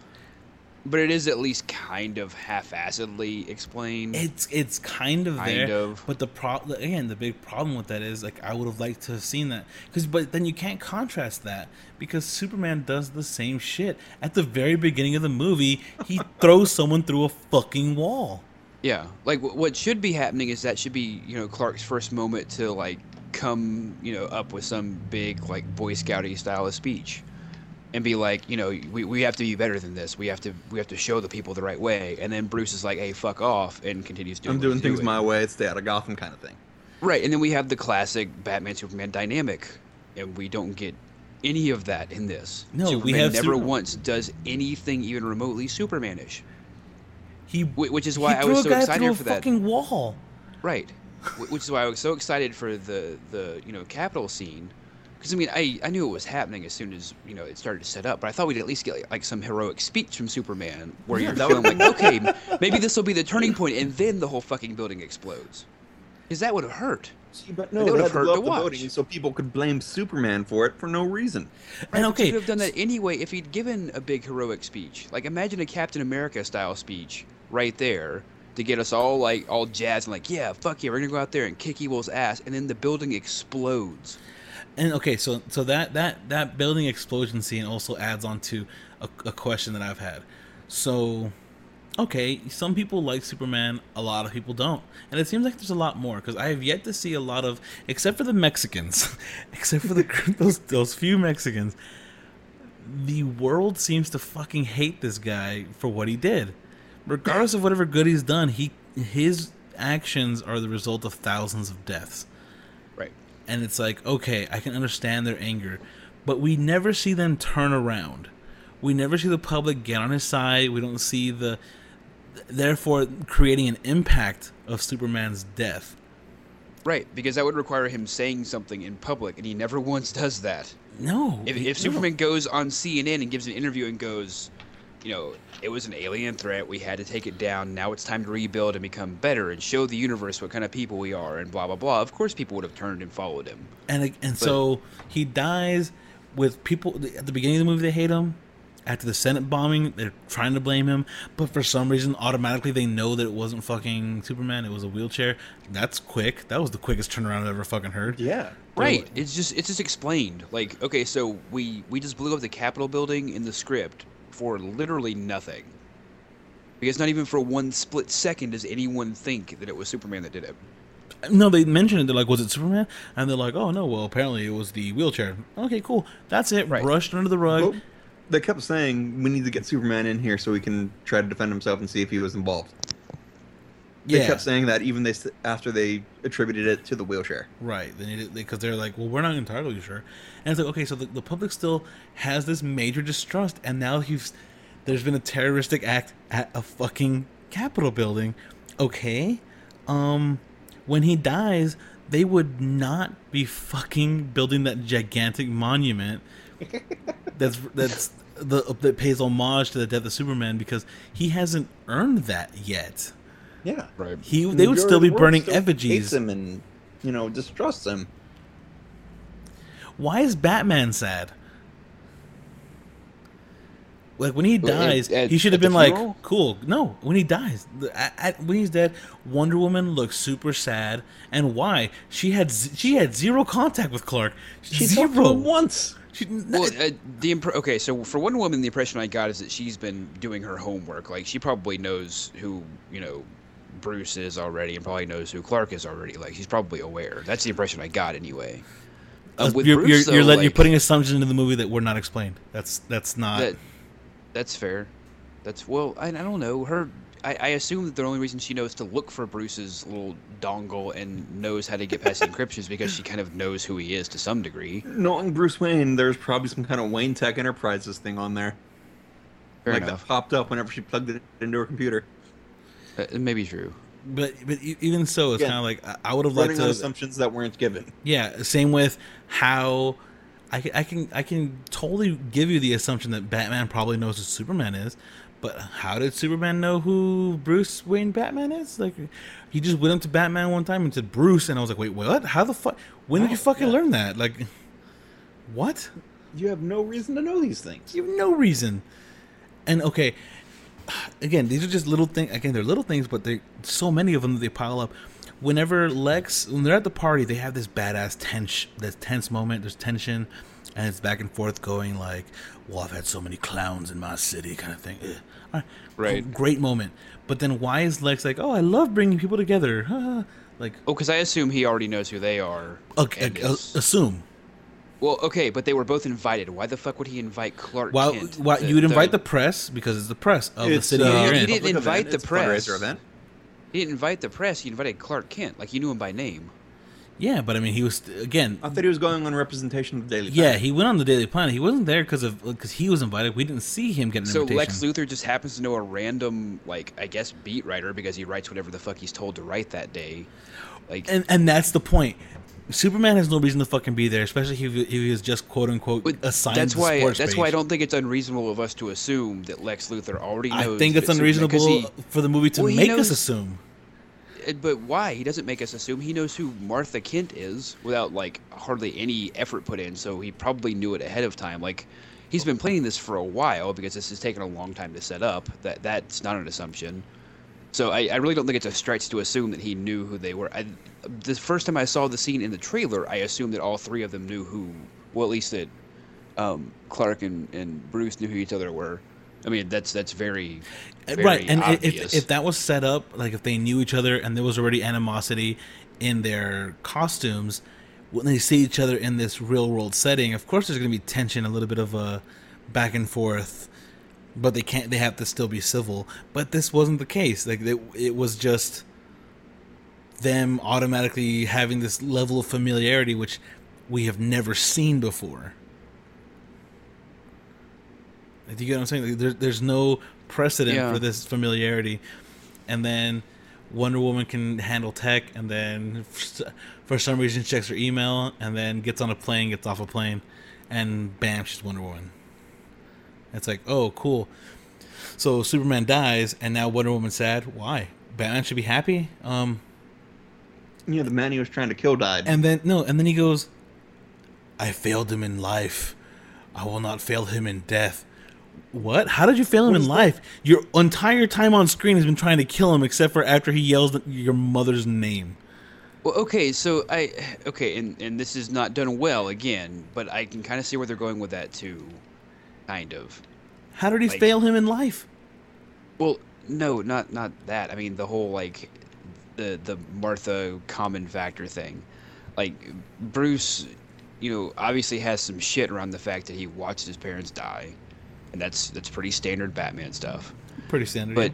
but it is at least kind of half-assedly explained. It's it's kind of kind there, of. But the pro- again, the big problem with that is, like, I would have liked to have seen that. Cause, but then you can't contrast that, because Superman does the same shit. At the very beginning of the movie, he throws someone through a fucking wall. Yeah, like, w- what should be happening is that should be, you know, Clark's first moment to, like, come, you know, up with some big, like, Boy Scout-y style of speech. And be like, you know, we, we have to be better than this. We have to we have to show the people the right way. And then Bruce is like, hey, fuck off, and continues doing I'm doing things doing. my way. Stay out of Gotham kind of thing. Right, and then we have the classic Batman-Superman dynamic, and we don't get any of that in this. No, Superman we have never Superman. once does anything even remotely Supermanish. He which is why I was so excited for that. He threw a guy through a fucking wall. Right, which is why I was so excited for the the you know Capitol scene. Because, I mean, I, I knew it was happening as soon as, you know, it started to set up. But I thought we'd at least get, like, like some heroic speech from Superman where yeah, you're feeling like, okay, maybe this will be the turning point, and then the whole fucking building explodes. Because that would have hurt. See, but no, it would have hurt to watch. Voting so people could blame Superman for it for no reason. Right, and okay, he would have done that anyway if he'd given a big heroic speech. Like, imagine a Captain America-style speech right there to get us all, like, all jazzed and like, yeah, fuck yeah, we're going to go out there and kick Evil's ass, and then the building explodes. And okay, so so that, that, that building explosion scene also adds on to a, a question that I've had. So, okay, some people like Superman, a lot of people don't. And it seems like there's a lot more, because I have yet to see a lot of, except for the Mexicans, except for the those, those few Mexicans, the world seems to fucking hate this guy for what he did. Regardless of whatever good he's done, he his actions are the result of thousands of deaths. Right. And it's like, okay, I can understand their anger, but we never see them turn around. We never see the public get on his side. We don't see the... Therefore, creating an impact of Superman's death. Right, because that would require him saying something in public, and he never once does that. No. If, if Superman goes on C N N and gives an interview and goes, you know, it was an alien threat, we had to take it down, now it's time to rebuild and become better and show the universe what kind of people we are and blah, blah, blah, of course people would have turned and followed him. And and but, so he dies with people, at the beginning of the movie they hate him, after the Senate bombing, they're trying to blame him, but for some reason, automatically they know that it wasn't fucking Superman, it was a wheelchair. That's quick. That was the quickest turnaround I've ever fucking heard. Yeah. Right. But, it's just it's just explained. Like, okay, so we, we just blew up the Capitol building in the script for literally nothing. Because not even for one split second does anyone think that it was Superman that did it. No, they mentioned it. They're like, was it Superman? And they're like, oh, no, well, apparently it was the wheelchair. Okay, cool. That's it. Right. Brushed under the rug. Whoop. They kept saying, we need to get Superman in here so he can try to defend himself and see if he was involved. Yeah. They kept saying that even they after they attributed it to the wheelchair. Right. They needed because they're like, well, we're not entirely sure. And it's like, okay, so the, the public still has this major distrust, and now he's, there's been a terroristic act at a fucking Capitol building. Okay. Um, when he dies, they would not be fucking building that gigantic monument that's that's the that pays homage to the death of Superman because he hasn't earned that yet. Yeah, right. He they would still be burning effigies. Hates him and you know distrusts him. Why is Batman sad? Like when he dies, at, at, he should have been like, funeral? "Cool." No, when he dies, at, at, when he's dead, Wonder Woman looks super sad. And why? She had she had zero contact with Clark. She talked to him once. She, well, uh, the imp- okay, so for Wonder Woman, the impression I got is that she's been doing her homework. Like, she probably knows who, you know, Bruce is already and probably knows who Clark is already. Like, she's probably aware. That's the impression I got anyway. Uh, with you're, Bruce, you're, though, you're, letting, like, you're putting assumptions into the movie that were not explained. That's that's not... That, that's fair. That's... Well, I, I don't know. Her... I, I assume that the only reason she knows to look for Bruce's little dongle and knows how to get past the encryption is because she kind of knows who he is to some degree. Knowing Bruce Wayne, there's probably some kind of Wayne Tech Enterprises thing on there. Fair like enough. That popped up whenever she plugged it into her computer. Uh, it may be true. But but even so, it's yeah. kind of like, I, I would have liked to... assumptions that weren't given. Yeah, same with how... I, I can I can totally give you the assumption that Batman probably knows who Superman is, but how did Superman know who Bruce Wayne Batman is? Like, he just went up to Batman one time and said Bruce, and I was like, wait, what? How the fuck? When oh, did you fucking yeah. learn that? Like, what? You have no reason to know these things. You have no reason. And okay, again, these are just little things. Again, they're little things, but they so many of them that they pile up. Whenever Lex, when they're at the party, they have this badass tense, this tense moment. There's tension, and it's back and forth going like, well, I've had so many clowns in my city kind of thing. Right. right. Great moment. But then why is Lex like, oh, I love bringing people together. like, Oh, because I assume he already knows who they are. Okay, assume. Well, okay, but they were both invited. Why the fuck would he invite Clark well, Kent? Well, the, you would invite the, the press because it's the press of the city. Uh, he didn't invite the press. He didn't invite the press. He invited Clark Kent. Like, you knew him by name. Yeah, but I mean, he was, again... I thought he was going on representation of the Daily Planet. Yeah, he went on the Daily Planet. He wasn't there because of because he was invited. We didn't see him get an so invitation. So Lex Luthor just happens to know a random, like, I guess, beat writer because he writes whatever the fuck he's told to write that day. Like, And, and that's the point. Superman has no reason to fucking be there, especially if he, if he is just, quote-unquote, assigned that's to why, sports That's page. Why I don't think it's unreasonable of us to assume that Lex Luthor already knows... I think it's unreasonable he, for the movie to well, make knows, us assume. But why? He doesn't make us assume. He knows who Martha Kent is without, like, hardly any effort put in, so he probably knew it ahead of time. Like, he's been planning this for a while because this has taken a long time to set up. That That's not an assumption. So I, I really don't think it's a stretch to assume that he knew who they were. I, the first time I saw the scene in the trailer, I assumed that all three of them knew who... Well, at least that um, Clark and, and Bruce knew who each other were. I mean, that's that's very, very right. And obvious. If if that was set up, like if they knew each other and there was already animosity in their costumes, when they see each other in this real world setting, of course there's going to be tension, a little bit of a back and forth, but they can't. They have to still be civil. But this wasn't the case. Like it, it was just them automatically having this level of familiarity which we have never seen before. Do you get what I'm saying? Like, there, there's no precedent yeah. for this familiarity. And then Wonder Woman can handle tech, and then for some reason checks her email, and then gets on a plane, gets off a plane, and bam, she's Wonder Woman. It's like, oh, cool. So Superman dies, and now Wonder Woman's sad. Why? Batman should be happy. Um, yeah, the man he was trying to kill died. And then no, and then he goes, "I failed him in life. I will not fail him in death." What? How did you fail him in life? Your entire time on screen has been trying to kill him, except for after he yells your mother's name. Well, okay, so I okay, and and this is not done well again, but I can kind of see where they're going with that too, kind of. How did he like, fail him in life? Well, no, not not that. I mean, the whole, like, the the Martha common factor thing. Like, Bruce, you know, obviously has some shit around the fact that he watched his parents die. And that's that's pretty standard Batman stuff. Pretty standard. But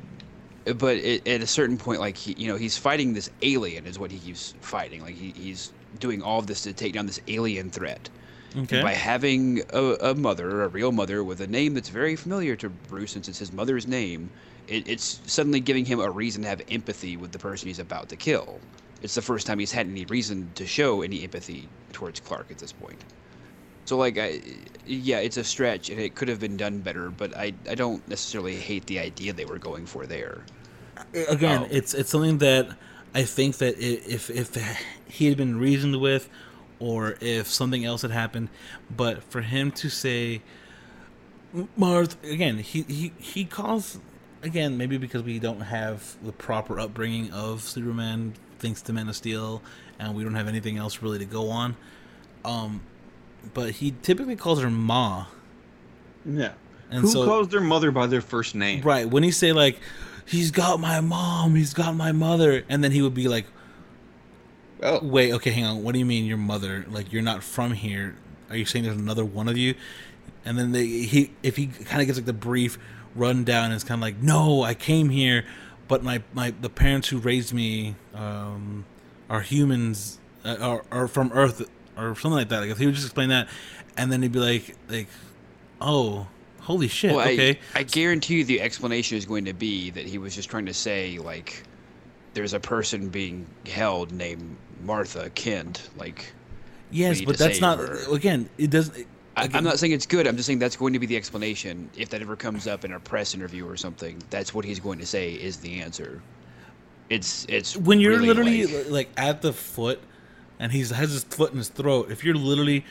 yeah. but it, at a certain point, like, he, you know, he's fighting this alien is what he keeps fighting. Like, he, he's doing all of this to take down this alien threat. Okay. And by having a, a mother, a real mother, with a name that's very familiar to Bruce, since it's his mother's name, it, it's suddenly giving him a reason to have empathy with the person he's about to kill. It's the first time he's had any reason to show any empathy towards Clark at this point. So, like, I, yeah, it's a stretch, and it could have been done better, but I, I don't necessarily hate the idea they were going for there. Again, um, it's it's something that I think that if if he had been reasoned with, or if something else had happened, but for him to say, Martha, again, he, he, he calls, again, maybe because we don't have the proper upbringing of Superman, thanks to Man of Steel, and we don't have anything else really to go on, um, but he typically calls her Ma. Yeah. And Who so, calls their mother by their first name? Right. When he say, like, he's got my mom, he's got my mother, and then he would be like, oh, wait, okay, hang on. What do you mean your mother? Like, you're not from here. Are you saying there's another one of you? And then they, he, if he kind of gets, like, the brief rundown, and it's kind of like, no, I came here, but my, my the parents who raised me um, are humans, uh, are, are from Earth, or something like that. Like, if he would just explain that, and then he'd be like, like, oh, holy shit, well, okay. I, I guarantee you the explanation is going to be that he was just trying to say, like, there's a person being held named Martha Kent. Like, yes, but that's not, her. again, it doesn't. It, I, again, I'm not saying it's good. I'm just saying that's going to be the explanation. If that ever comes up in a press interview or something, that's what he's going to say is the answer. It's, it's when you're really literally like, like at the foot, and he has his foot in his throat. If you're literally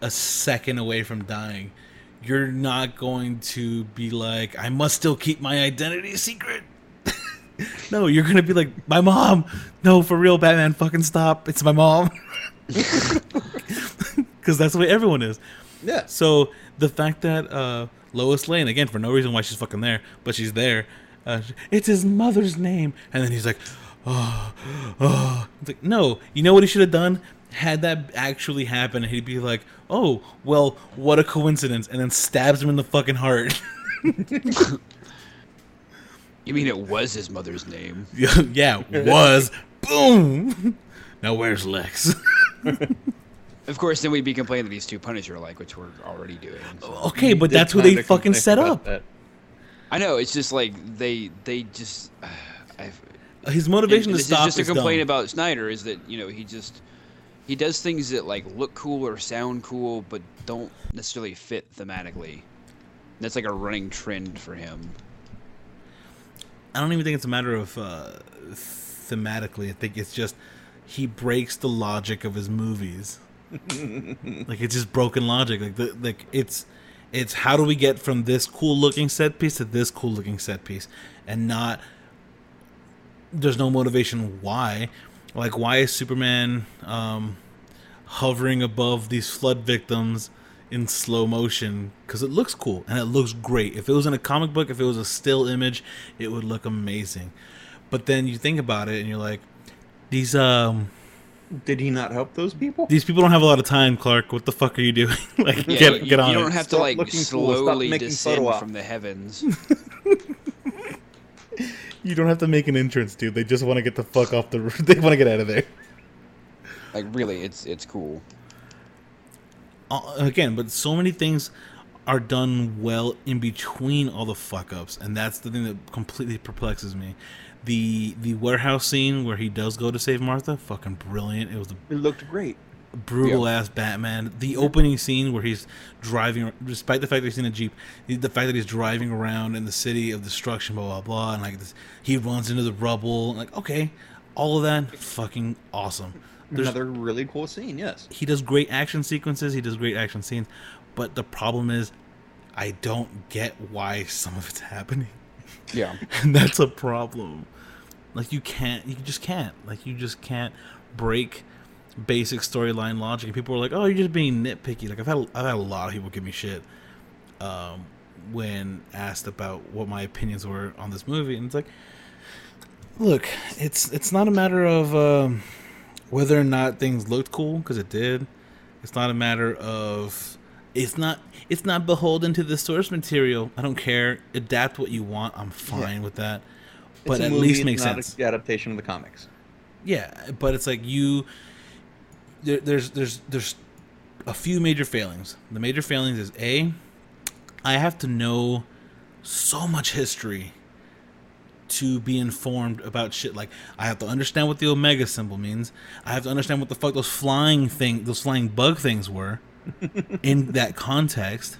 a second away from dying, you're not going to be like, I must still keep my identity secret. No, you're going to be like, my mom. No, for real, Batman, fucking stop. It's my mom. Because that's the way everyone is. Yeah. So the fact that uh, Lois Lane, again, for no reason why she's fucking there, but she's there. Uh, it's his mother's name. And then he's like, oh, oh. It's like, no, you know what he should have done? Had that actually happened, he'd be like, oh, well, what a coincidence. And then stabs him in the fucking heart. You mean it was his mother's name? Yeah, was. Boom! Now where's Lex? Of course, then we'd be complaining that he's too Punisher-like, which we're already doing. So. Okay, but that's who they fucking set up. That. I know, it's just like, they they just... Uh, I've, his motivation it, to stop is just a complaint dumb. about Snyder is that, you know, he just... He does things that, like, look cool or sound cool, but don't necessarily fit thematically. That's like a running trend for him. I don't even think it's a matter of uh, thematically. I think it's just he breaks the logic of his movies. Like, it's just broken logic. Like the, like it's it's how do we get from this cool looking set piece to this cool looking set piece, and not there's no motivation why. Like, why is Superman um, hovering above these flood victims in slow motion? Because it looks cool and it looks great. If it was in a comic book, if it was a still image, it would look amazing. But then you think about it and you're like, these um did he not help those people? These people don't have a lot of time, Clark. What the fuck are you doing? Like, yeah, get, you, get on you don't it. have to stop like slowly cool. descend from the heavens. You don't have to make an entrance, dude. They just want to get the fuck off the roof. They want to get out of there. Like, really, it's it's cool. Uh, again, but so many things are done well in between all the fuck-ups, and that's the thing that completely perplexes me. The the warehouse scene where he does go to save Martha, fucking brilliant. It was. The, it looked great. Brutal-ass yep. Batman. The opening scene where he's driving, despite the fact that he's in a Jeep, the fact that he's driving around in the city of destruction, blah, blah, blah, and, like, this, he runs into the rubble. Like, okay, all of that, fucking awesome. There's, Another really cool scene, yes. He does great action sequences. He does great action scenes. But the problem is, I don't get why some of it's happening. Yeah. And that's a problem. Like, you can't, you just can't. Like, you just can't break basic storyline logic. And people are like, "Oh, you're just being nitpicky." Like, I've had, I've had a lot of people give me shit um, when asked about what my opinions were on this movie, and it's like, look, it's it's not a matter of um, whether or not things looked cool, because it did. It's not a matter of it's not it's not beholden to the source material. I don't care. Adapt what you want. I'm fine yeah. with that. It's but at movie, least make not sense. A adaptation of the comics. Yeah, but it's like you. There, there's there's there's a few major failings. The major failings is A, I have to know so much history to be informed about shit. Like, I have to understand what the Omega symbol means. I have to understand what the fuck those flying thing, those flying bug things were in that context.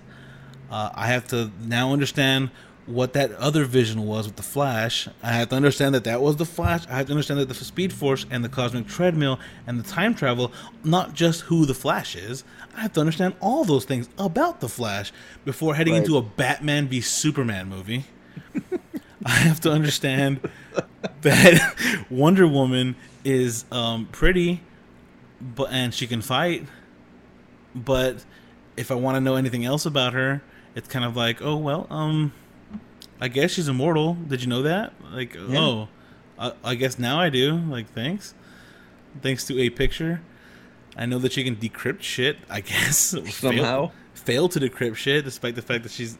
Uh, I have to now understand what that other vision was with the Flash. I have to understand that that was the Flash. I have to understand that the Speed Force and the Cosmic Treadmill and the time travel, not just who the Flash is. I have to understand all those things about the Flash before heading right. into a Batman v Superman movie. I have to understand that Wonder Woman is um, pretty, but and she can fight. But if I want to know anything else about her, it's kind of like, oh, well, um... I guess she's immortal. Did you know that? Like, yeah. oh, I, I guess now I do. Like, thanks. Thanks to a picture. I know that she can decrypt shit, I guess. Somehow. Fail, fail to decrypt shit, despite the fact that she's...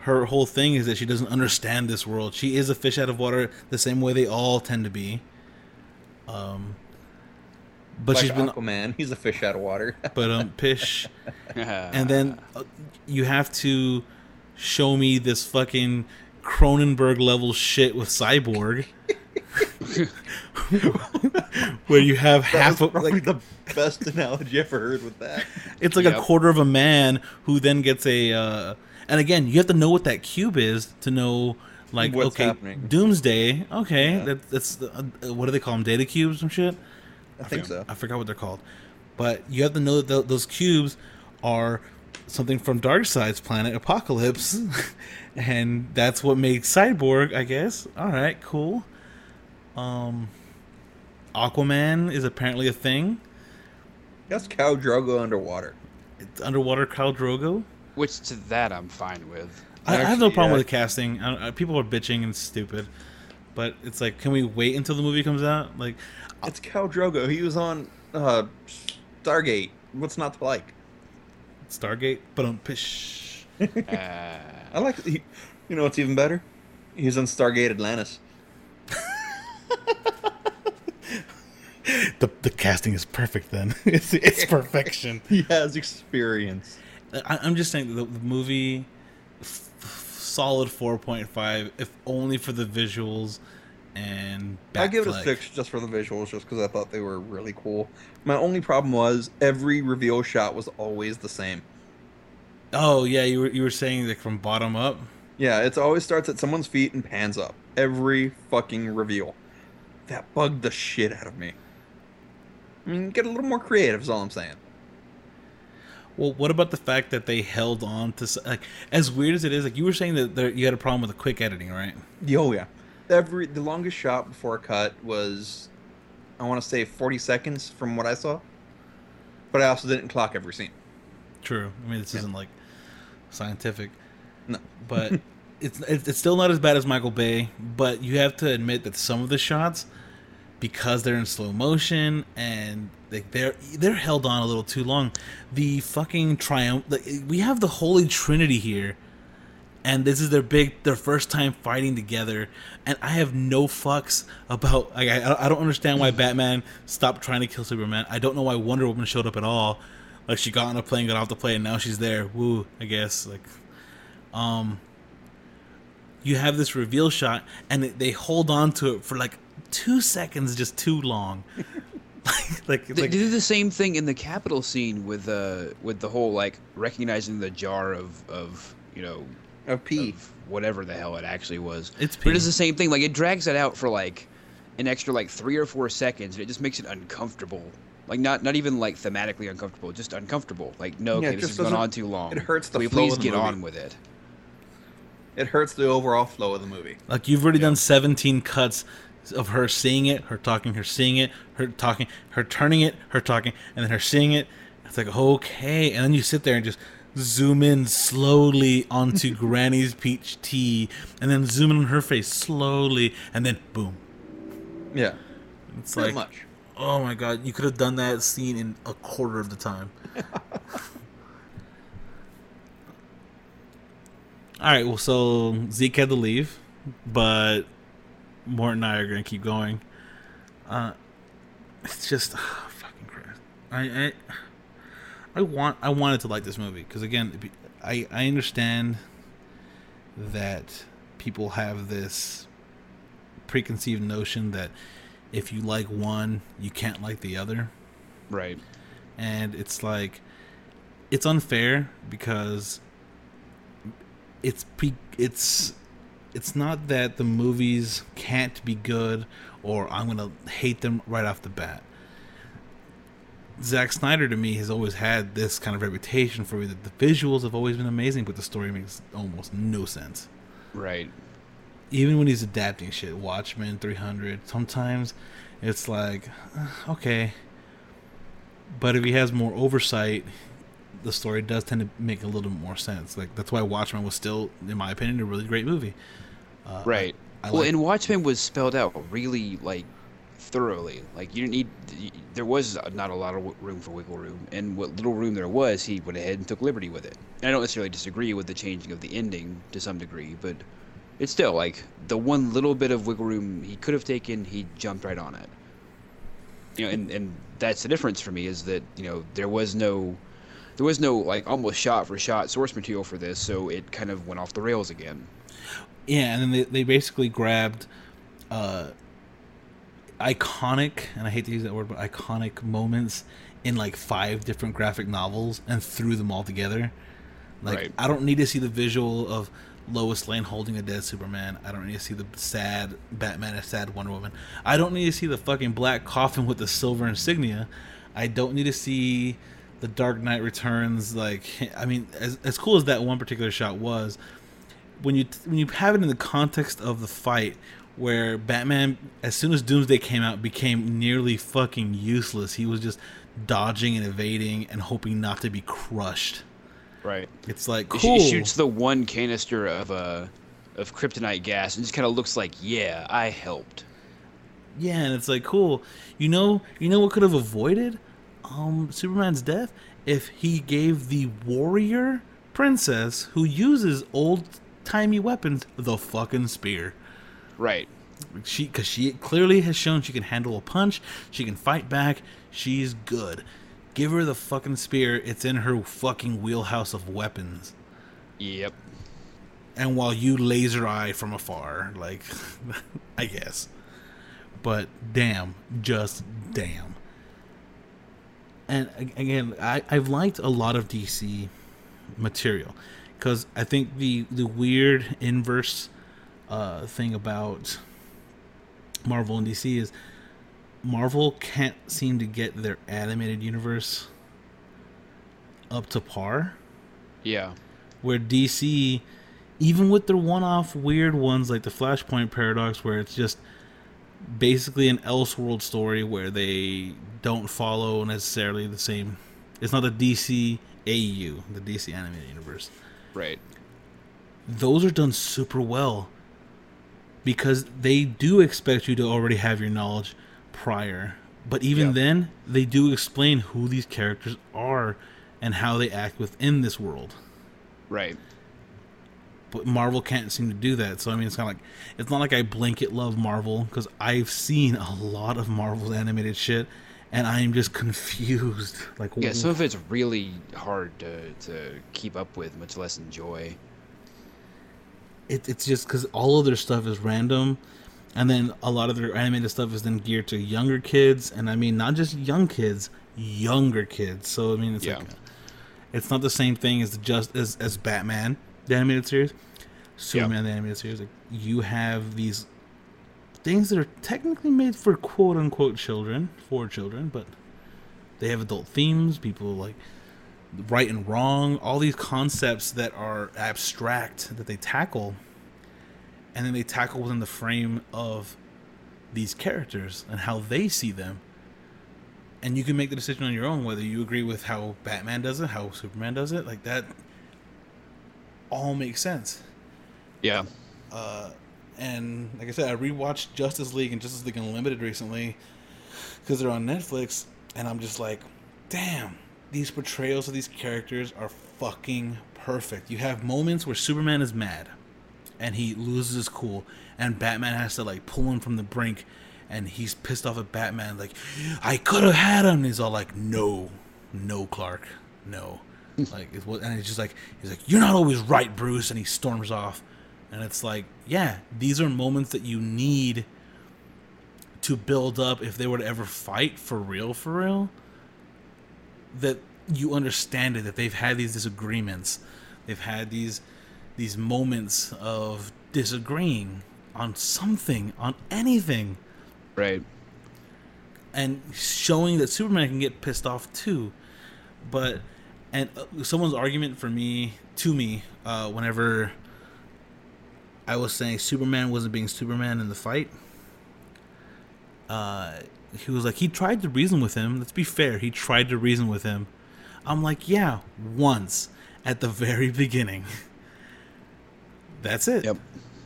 Her whole thing is that she doesn't understand this world. She is a fish out of water the same way they all tend to be. Um, but like she's been... Aquaman, he's a fish out of water. But, um, pish. And then uh, you have to... Show me this fucking Cronenberg level shit with Cyborg, where you have that half of like the best analogy I've ever heard with that. It's like yep. a quarter of a man who then gets a, uh, and again, you have to know what that cube is to know, like, what's okay, happening. Doomsday. Okay, yeah. that, that's uh, what do they call them? Data cubes, some shit. I, I think forgot, so. I forgot what they're called, but you have to know that th- those cubes are. Something from Darkseid's planet, Apocalypse, and that's what made Cyborg, I guess. All right, cool. Um, Aquaman is apparently a thing. That's Khal Drogo underwater. It's underwater Khal Drogo? Which, to that, I'm fine with. I, Actually, I have no problem yeah. with the casting. I, I, people are bitching and stupid, but it's like, can we wait until the movie comes out? Like, it's Khal Drogo. He was on uh, Stargate. What's not to like? Stargate, but on pish. uh, I like. He, you know what's even better? He's on Stargate Atlantis. the the casting is perfect. Then it's it's perfection. He has experience. I, I'm just saying the, the movie, f- f- solid four point five, if only for the visuals. And I give it a six just for the visuals, just because I thought they were really cool. My only problem was every reveal shot was always the same. Oh yeah, you were you were saying like from bottom up. Yeah, it always starts at someone's feet and pans up. Every fucking reveal. That bugged the shit out of me. I mean, get a little more creative is all I'm saying. Well, what about the fact that they held on to, like, as weird as it is, like you were saying that there, you had a problem with the quick editing, right? Oh yeah. Every the longest shot before a cut was, I want to say forty seconds from what I saw, but I also didn't clock every scene. True. I mean, this yeah. isn't like scientific. No, but it's it's still not as bad as Michael Bay. But you have to admit that some of the shots, because they're in slow motion and they they're they're held on a little too long. The fucking triumph. Like, we have the Holy Trinity here. and this is their big, their first time fighting together. And I have no fucks about, like, I, I don't understand why Batman stopped trying to kill Superman. I don't know why Wonder Woman showed up at all. Like, she got on a plane, got off the plane, and now she's there. Woo, I guess. Like, um, you have this reveal shot, and they hold on to it for like two seconds, just too long. like, like, they, like, they did the same thing in the Capitol scene with uh, with the whole like recognizing the jar of of you know of pee, of whatever the hell it actually was. It's pee. But it's the same thing. Like, it drags it out for like an extra like three or four seconds, and it just makes it uncomfortable. Like, not not even, like, thematically uncomfortable, just uncomfortable. Like, no, okay, yeah, this has gone on too long. It hurts the flow of the movie. Please get on with it. It hurts the overall flow of the movie. Like, you've already yeah. done seventeen cuts of her seeing it, her talking, her seeing it, her talking, her turning it, her talking, and then her seeing it. It's like, okay. And then you sit there and just zoom in slowly onto Granny's peach tea, and then zoom in on her face slowly, and then boom. Yeah. It's pretty like, much. Oh my god, you could have done that scene in a quarter of the time. Alright, well, so Zeke had to leave, but Mort and I are going to keep going. Uh, it's just, oh, fucking Christ. I, I, I, want, I wanted to like this movie, because again, I, I understand that people have this preconceived notion that if you like one, you can't like the other. Right. And it's like, it's unfair because it's pre- it's it's not that the movies can't be good or I'm going to hate them right off the bat. Zack Snyder, to me, has always had this kind of reputation for me that the visuals have always been amazing, but the story makes almost no sense. Right. Even when he's adapting shit, Watchmen, three hundred, sometimes it's like, okay. But if he has more oversight, the story does tend to make a little bit more sense. Like, that's why Watchmen was still, in my opinion, a really great movie. Uh, right. I, I well, like- and Watchmen was spelled out really, like, thoroughly. Like, you didn't need, there was not a lot of room for wiggle room. And what little room there was, he went ahead and took liberty with it. And I don't necessarily disagree with the changing of the ending to some degree, but it's still, like, the one little bit of wiggle room he could have taken, he jumped right on it. You know, and, and that's the difference for me, is that, you know, there was no, there was no, like, almost shot-for-shot source material for this, so it kind of went off the rails again. Yeah, and then they, they basically grabbed uh, iconic, and I hate to use that word, but iconic moments in, like, five different graphic novels and threw them all together. Like, right. I don't need to see the visual of Lois Lane holding a dead Superman. I don't need to see the sad Batman and sad Wonder Woman. I don't need to see the fucking black coffin with the silver insignia. I don't need to see the Dark Knight Returns. Like, I mean, as as cool as that one particular shot was, when you when you have it in the context of the fight where Batman, as soon as Doomsday came out, became nearly fucking useless. He was just dodging and evading and hoping not to be crushed. Right. It's like, cool. He shoots the one canister of uh, of kryptonite gas and just kind of looks like, yeah, I helped. Yeah, and it's like, cool. You know, you know what could have avoided um, Superman's death? If he gave the warrior princess who uses old-timey weapons the fucking spear. Right. She, 'cause she clearly has shown she can handle a punch. She can fight back. She's good. Give her the fucking spear. It's in her fucking wheelhouse of weapons. Yep. And while you laser eye from afar, like, I guess. But damn, just damn. And again, I, I've liked a lot of D C material. Because I think the, the weird inverse uh, thing about Marvel and D C is Marvel can't seem to get their animated universe up to par. Yeah. Where D C, even with their one-off weird ones like the Flashpoint Paradox, where it's just basically an Elseworld story where they don't follow necessarily the same. It's not the D C A U, the D C animated universe. Right. Those are done super well because they do expect you to already have your knowledge prior, but even yep. then they do explain who these characters are and how they act within this world. Right. but Marvel can't seem to do that. So I mean, it's kind of like, it's not like I blanket love Marvel, because I've seen a lot of Marvel's animated shit, and I am just confused. Like, yeah, some of it's really hard to to keep up with, much less enjoy. It it's just because all of their stuff is random, and then a lot of their animated stuff is then geared to younger kids, and I mean not just young kids, younger kids. So I mean, it's yeah. like. It's not the same thing as just as, as Batman, the animated series, Superman, yep. the animated series. Like, you have these things that are technically made for quote unquote children, for children, but they have adult themes. People like right and wrong, all these concepts that are abstract that they tackle, and then they tackle within the frame of these characters and how they see them. And you can make the decision on your own whether you agree with how Batman does it, how Superman does it. Like, that all makes sense. Yeah. Uh, and like I said, I rewatched Justice League and Justice League Unlimited recently because they're on Netflix. And I'm just like, damn, these portrayals of these characters are fucking perfect. You have moments where Superman is mad and he loses his cool, and Batman has to like pull him from the brink. And he's pissed off at Batman, like, I could have had him. And he's all like, no, no, Clark, no. like, it's what, and it's just like, he's like, you're not always right, Bruce. And he storms off. And it's like, yeah, these are moments that you need to build up if they were to ever fight for real, for real. That you understand it, that they've had these disagreements. They've had these these moments of disagreeing on something, on anything. Right. And showing that Superman can get pissed off too. But, and someone's argument for me, to me, uh, whenever I was saying Superman wasn't being Superman in the fight, uh, he was like, he tried to reason with him. Let's be fair. He tried to reason with him. I'm like, yeah, once at the very beginning. That's it. Yep.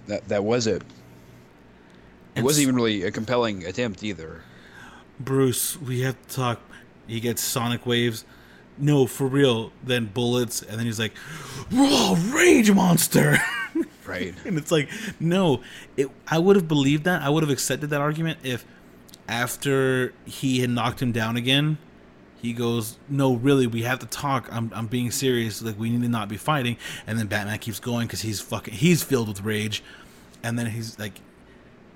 That, that was it. It wasn't even really a compelling attempt either. Bruce, we have to talk. He gets sonic waves. No, for real. Then bullets. And then he's like, raw rage monster. Right. And it's like, no. It, I would have believed that. I would have accepted that argument if after he had knocked him down again, he goes, no, really, we have to talk. I'm I'm being serious. Like, we need to not be fighting. And then Batman keeps going because he's fucking, he's filled with rage. And then he's like,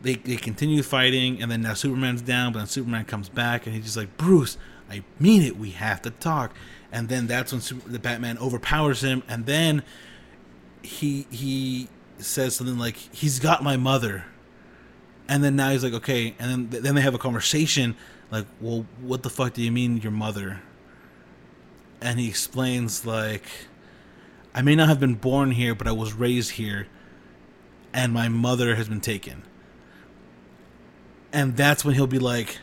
They they continue fighting, and then now Superman's down, but then Superman comes back, and he's just like, Bruce, I mean it, we have to talk. And then that's when Super, the Batman overpowers him, and then he he says something like, he's got my mother. And then now he's like, okay, and then, then they have a conversation, like, well, what the fuck do you mean your mother? And he explains, like, I may not have been born here, but I was raised here, and my mother has been taken. And that's when he'll be like,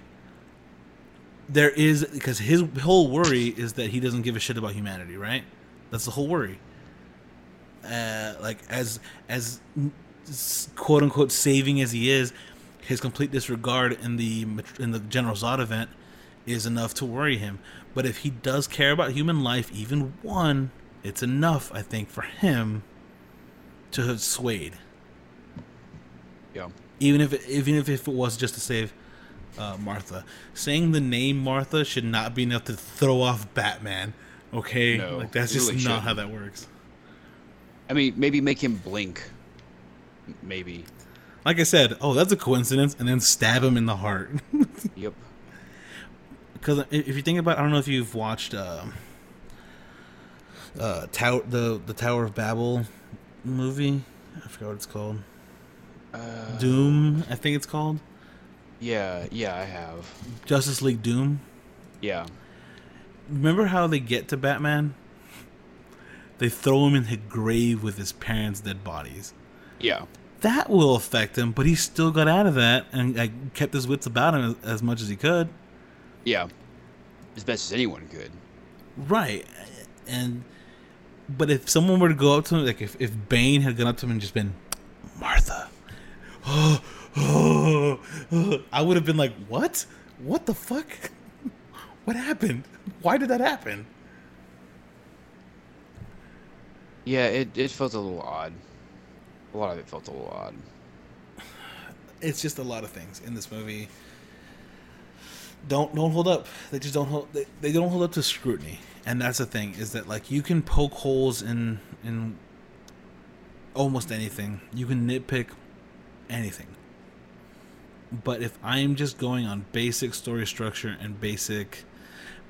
there is, because his whole worry is that he doesn't give a shit about humanity, right? That's the whole worry. Uh, like, as, as quote unquote saving as he is, his complete disregard in the, in the General Zod event is enough to worry him. But if he does care about human life, even one, it's enough, I think, for him to have swayed. Yeah. Even if it, even if it was just to save uh, Martha. Saying the name Martha should not be enough to throw off Batman, okay? No, like, that's just really not shouldn't. How that works. I mean, maybe make him blink. Maybe. Like I said, oh, that's a coincidence, and then stab him in the heart. Yep. Because if you think about, I don't know if you've watched uh, uh, Tower, the, the Tower of Babel movie. I forgot what it's called. Uh, Doom, I think it's called. Yeah, yeah, I have. Justice League Doom. Yeah. Remember how they get to Batman? They throw him in the grave with his parents' dead bodies. Yeah. That will affect him, but he still got out of that and like, kept his wits about him as, as much as he could. Yeah. As best as anyone could. Right. And but if someone were to go up to him, like if, if Bane had gone up to him and just been, Martha. Oh, oh, oh, I would have been like, what? What the fuck? What happened? Why did that happen? Yeah, it, it felt a little odd. A lot of it felt a little odd. It's just a lot of things in this movie don't don't hold up. They just don't hold. They, they don't hold up to scrutiny, and that's the thing is that like you can poke holes in in almost anything. You can nitpick anything. But if I'm just going on basic story structure and basic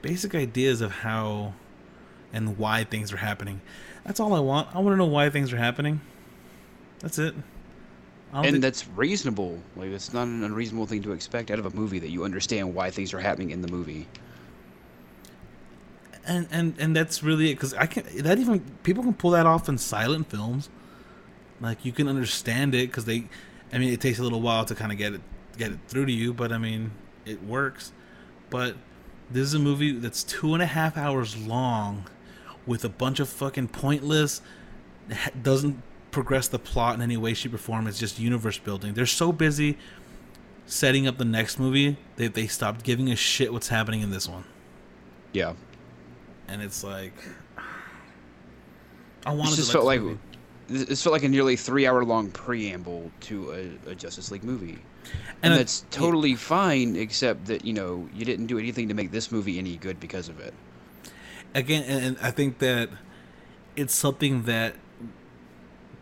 basic ideas of how and why things are happening, that's all I want. I want to know why things are happening. That's it. And think... that's reasonable. Like, it's not an unreasonable thing to expect out of a movie that you understand why things are happening in the movie. And and, and that's really it, because I can that even people can pull that off in silent films. Like, you can understand it because they, I mean, it takes a little while to kind of get it get it through to you, but I mean, it works. But this is a movie that's two and a half hours long, with a bunch of fucking pointless, doesn't progress the plot in any way, shape, or form. It's just universe building. They're so busy setting up the next movie that they stopped giving a shit what's happening in this one. Yeah. And it's like, I wanted this just felt like this felt like a nearly three hour long preamble to a, a Justice League movie, and, and that's it, totally it, fine, except that, you know, you didn't do anything to make this movie any good because of it. Again, and I think that it's something that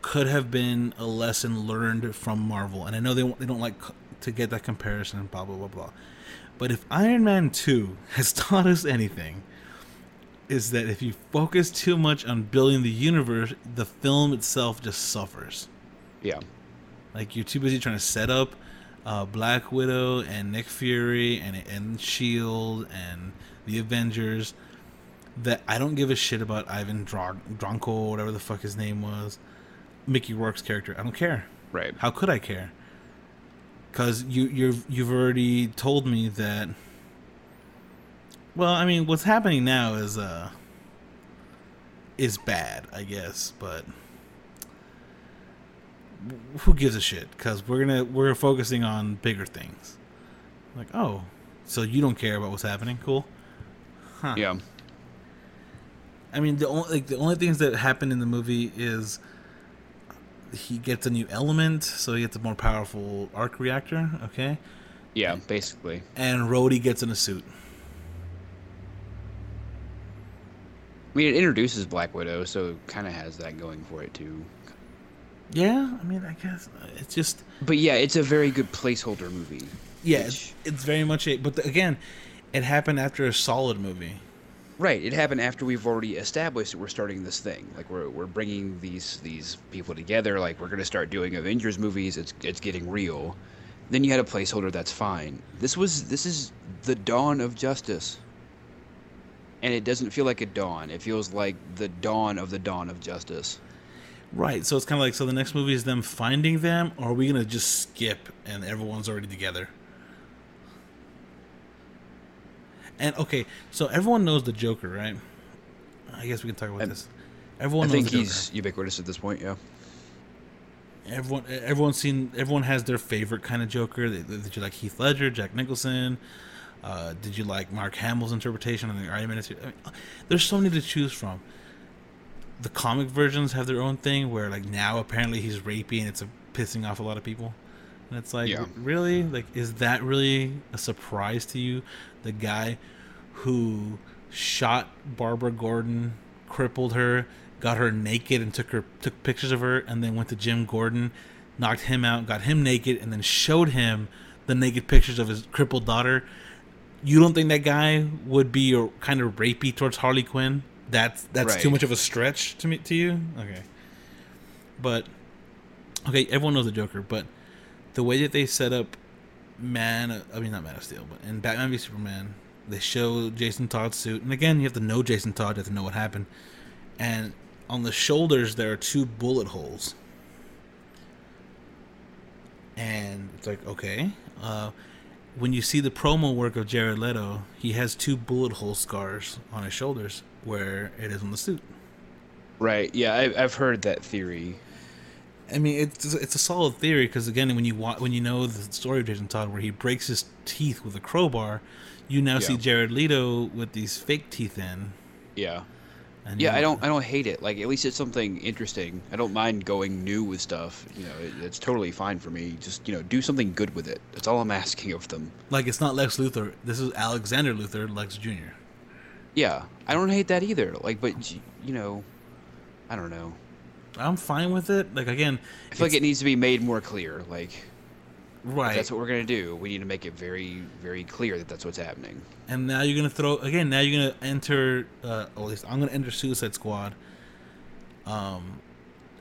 could have been a lesson learned from Marvel. And I know they they don't like to get that comparison and blah, blah, blah, blah. But if Iron Man two has taught us anything, is that if you focus too much on building the universe, the film itself just suffers. Yeah. Like, you're too busy trying to set up uh, Black Widow and Nick Fury and, and S H I E L D and the Avengers, that I don't give a shit about Ivan Dron- Dronko, whatever the fuck his name was. Mickey Rourke's character. I don't care. Right. How could I care? Because you, you've you've already told me that... Well, I mean, what's happening now is uh is bad, I guess, but who gives a shit? Because we're gonna we're focusing on bigger things. Like, oh, so you don't care about what's happening? Cool. Huh. Yeah. I mean, the only like the only things that happen in the movie is... he gets a new element, so he gets a more powerful arc reactor, okay? Yeah, basically. And Rhodey gets in a suit. I mean, it introduces Black Widow, so it kind of has that going for it, too. Yeah, I mean, I guess it's just... But yeah, it's a very good placeholder movie. Yeah, which... it's, it's very much a... But the, again, it happened after a solid movie. Right, it happened after we've already established that we're starting this thing. Like, we're we're bringing these these people together. Like, we're going to start doing Avengers movies. It's it's getting real. Then you had a placeholder. That's fine. This was this is the dawn of justice. And it doesn't feel like a dawn. It feels like the dawn of the dawn of justice. Right. So it's kind of like, so the next movie is them finding them, or are we going to just skip and everyone's already together? And, okay, so everyone knows the Joker, right? I guess we can talk about and this. Everyone I knows the Joker. I think he's ubiquitous at this point, yeah. Everyone, everyone's seen, everyone has their favorite kind of Joker. Did you like Heath Ledger, Jack Nicholson? Uh, did you like Mark Hamill's interpretation on the Iron Man? I mean, there's so many to choose from. The comic versions have their own thing, where, like, now apparently he's rapey and it's a, pissing off a lot of people. And it's like, yeah. Really? Like, is that really a surprise to you? The guy who shot Barbara Gordon, crippled her, got her naked and took her took pictures of her, and then went to Jim Gordon, knocked him out, got him naked, and then showed him the naked pictures of his crippled daughter. You don't think that guy would be your kind of rapey towards Harley Quinn? That's that's right. Too much of a stretch to me to you? Okay. But okay, everyone knows the Joker, but the way that they set up Man, I mean, not Man of Steel, but in Batman v Superman, they show Jason Todd's suit. And again, you have to know Jason Todd, you have to know what happened. And on the shoulders, there are two bullet holes. And it's like, okay. Uh, when you see the promo work of Jared Leto, he has two bullet hole scars on his shoulders where it is on the suit. Right. Yeah, I, I've heard that theory. I mean, it's it's a solid theory because, again, when you want, when you know the story of Jason Todd where he breaks his teeth with a crowbar, you now yeah. see Jared Leto with these fake teeth in. Yeah. And yeah, I don't, I don't hate it. Like, at least it's something interesting. I don't mind going new with stuff. You know, it, it's totally fine for me. Just, you know, do something good with it. That's all I'm asking of them. Like, it's not Lex Luthor. This is Alexander Luthor, Lex Junior Yeah, I don't hate that either. Like, but you know, I don't know. I'm fine with it. Like, again, I feel like it needs to be made more clear. Like, right, if that's what we're gonna do. We need to make it very, very clear that that's what's happening. And now you're gonna throw again. Now you're gonna enter. Uh, at least I'm gonna enter Suicide Squad. Um,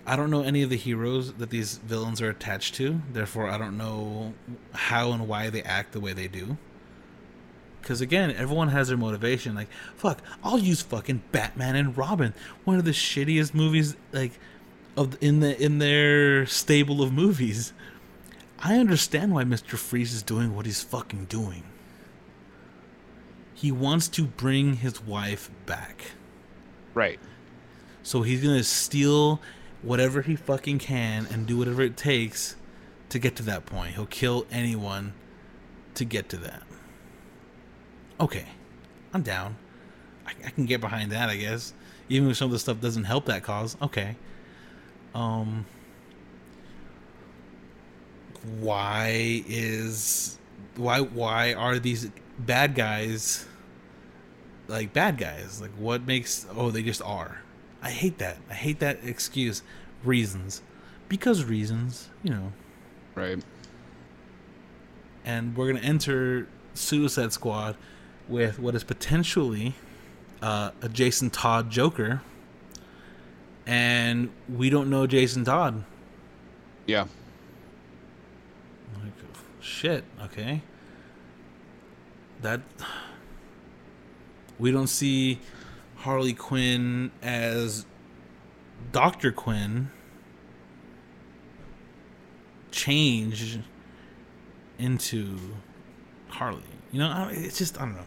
I don't know any of the heroes that these villains are attached to. Therefore, I don't know how and why they act the way they do. Because again, everyone has their motivation. Like, fuck, I'll use fucking Batman and Robin, one of the shittiest movies like of in the in their stable of movies. I understand why Mister Freeze is doing what he's fucking doing. He wants to bring his wife back. Right. So he's going to steal whatever he fucking can and do whatever it takes to get to that point. He'll kill anyone to get to that. Okay. I'm down. I, I can get behind that, I guess. Even if some of the stuff doesn't help that cause. Okay. Um... Why is why why are these bad guys like bad guys? Like, what makes oh they just are. I hate that. I hate that excuse. Reasons. Because reasons, you know. Right. And we're gonna enter Suicide Squad with what is potentially uh, a Jason Todd Joker, and we don't know Jason Todd. Yeah. Shit, okay. That... We don't see Harley Quinn as Doctor Quinn change into Harley. You know, I it's just, I don't know.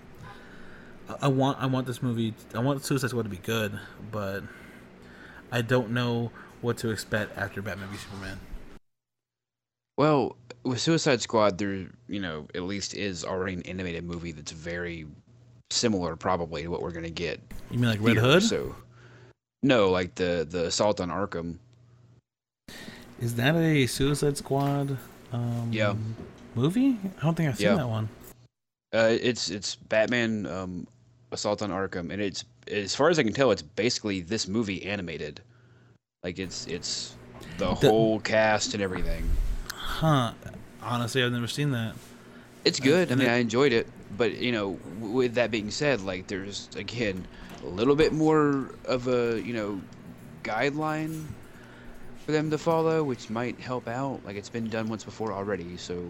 I, I want I want this movie... I want Suicide Squad to be good, but I don't know what to expect after Batman v Superman. Well... With Suicide Squad, there, you know, at least is already an animated movie that's very similar, probably, to what we're going to get. You mean like Red Hood? So, no, like the, the Assault on Arkham. Is that a Suicide Squad um, yeah. movie? I don't think I've seen yeah. that one. Uh, it's it's Batman um, Assault on Arkham, and it's, as far as I can tell, it's basically this movie animated. Like, it's it's the, the- whole cast and everything. Huh. Honestly, I've never seen that. It's good. I, I mean, I enjoyed it. But, you know, with that being said, like, there's, again, a little bit more of a, you know, guideline for them to follow, which might help out. Like, it's been done once before already, so,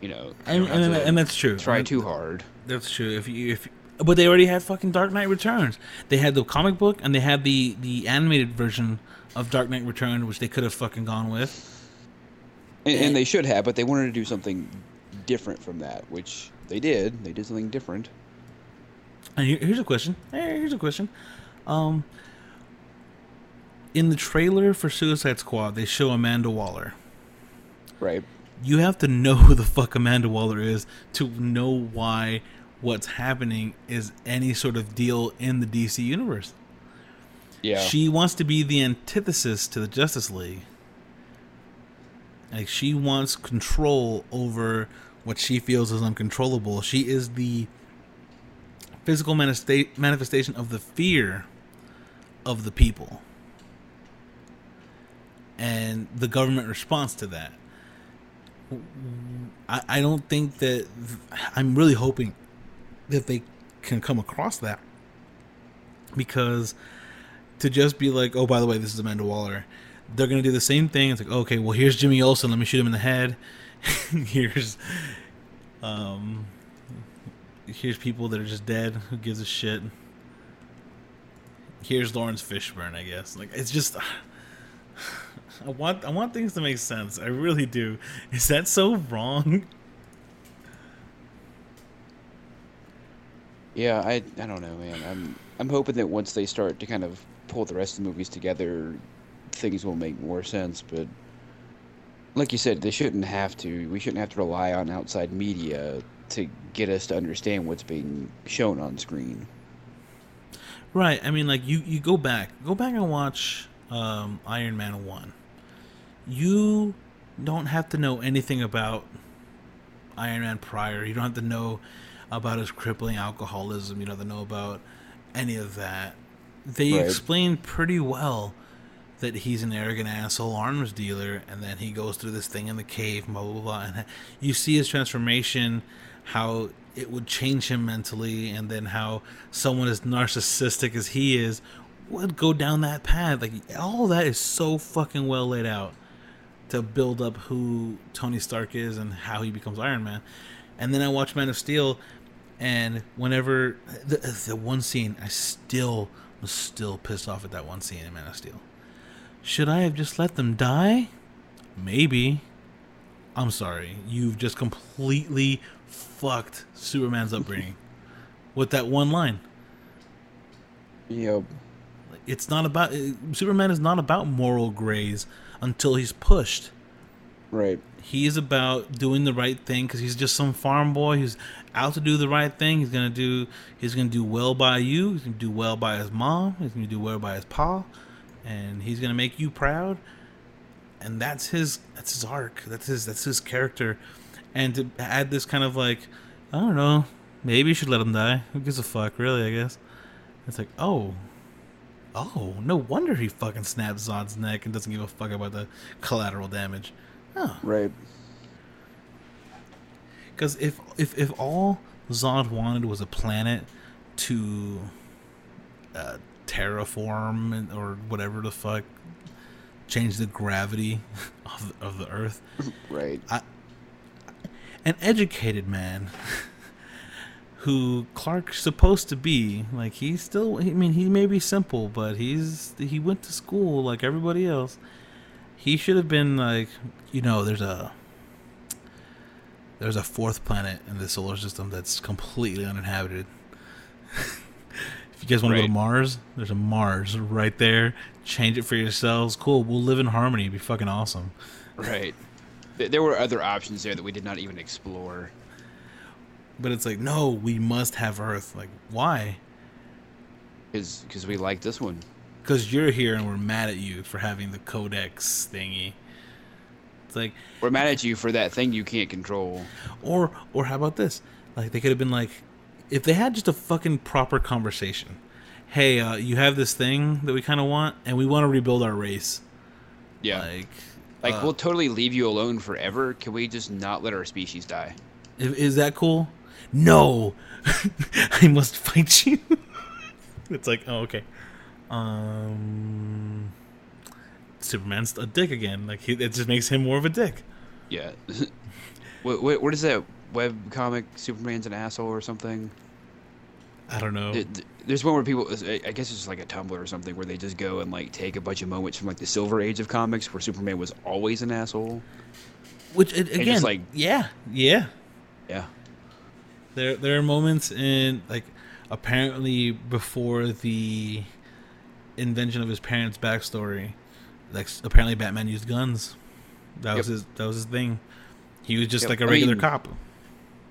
you know. And, and, and that's true. Try I mean, too hard. That's true. If you, if you, But they already had fucking Dark Knight Returns. They had the comic book, and they had the, the animated version of Dark Knight Returns, which they could have fucking gone with. And, and they should have, but they wanted to do something different from that, which they did. They did something different. And here, here's a question. Here's a question. Um, in the trailer for Suicide Squad, they show Amanda Waller. Right. You have to know who the fuck Amanda Waller is to know why what's happening is any sort of deal in the D C universe. Yeah. She wants to be the antithesis to the Justice League. Like, she wants control over what she feels is uncontrollable. She is the physical manifesta- manifestation of the fear of the people. And the government response to that. I, I don't think that... I'm really hoping that they can come across that. Because to just be like, oh, by the way, this is Amanda Waller... They're going to do the same thing. It's like, okay, well, here's Jimmy Olsen. Let me shoot him in the head. here's um, here's people that are just dead. Who gives a shit? Here's Lawrence Fishburne, I guess. Like, it's just... I want I want things to make sense. I really do. Is that so wrong? Yeah, I I don't know, man. I'm I'm hoping that once they start to kind of pull the rest of the movies together... things will make more sense, but like you said, they shouldn't have to. We shouldn't have to rely on outside media to get us to understand what's being shown on screen. Right. I mean, like, you, you go back. Go back and watch um, Iron Man one. You don't have to know anything about Iron Man prior. You don't have to know about his crippling alcoholism. You don't have to know about any of that. They right. explain pretty well that he's an arrogant asshole arms dealer, and then he goes through this thing in the cave, blah, blah, blah. And you see his transformation, how it would change him mentally, and then how someone as narcissistic as he is would go down that path. Like, all that is so fucking well laid out to build up who Tony Stark is and how he becomes Iron Man. And then I watched Man of Steel, and whenever the, the one scene, I still was still pissed off at that one scene in Man of Steel. Should I have just let them die? Maybe. I'm sorry. You've just completely fucked Superman's upbringing with that one line. Yep. It's not about... Superman is not about moral grays until he's pushed. Right. He is about doing the right thing because he's just some farm boy who's out to do the right thing. He's gonna do. He's gonna do well by you. He's gonna do well by his mom. He's gonna do well by his pa, and he's gonna make you proud. And that's his. That's his arc. That's his. That's his character. And to add this kind of like, I don't know, maybe you should let him die. Who gives a fuck, really? I guess. It's like, oh. Oh, no wonder he fucking snaps Zod's neck and doesn't give a fuck about the collateral damage. Huh. Right. Because if, if if all Zod wanted was a planet to uh, terraform or whatever the fuck, change the gravity of the, of the Earth. Right. I, an educated man... who Clark's supposed to be, like, he's still, I mean, he may be simple, but he's, he went to school like everybody else. He should have been like, you know, there's a, there's a fourth planet in the solar system that's completely uninhabited. If you guys want right. to go to Mars, there's a Mars right there. Change it for yourselves. Cool. We'll live in harmony. It'd be fucking awesome. Right. There were other options there that we did not even explore. But it's like, no, we must have Earth. Like, why? Because we like this one. Because you're here and we're mad at you for having the codex thingy. It's like... We're mad at you for that thing you can't control. Or or how about this? Like, they could have been like... If they had just a fucking proper conversation. Hey, uh, you have this thing that we kind of want, and we want to rebuild our race. Yeah. Like, like uh, we'll totally leave you alone forever. Can we just not let our species die? Is that cool? No, I must fight you. It's like, oh, okay. Um, Superman's a dick again. Like, he, it just makes him more of a dick. Yeah. What, what, what is that web comic? Superman's an asshole or something? I don't know. There's one where people, I guess it's like a Tumblr or something, where they just go and like take a bunch of moments from like the Silver Age of comics, where Superman was always an asshole. Which it, again, just, like, yeah, yeah, yeah. There, there are moments in, like, apparently before the invention of his parents' backstory, like, apparently Batman used guns. That yep. was his. That was his thing. He was just yep. like a regular I mean, cop.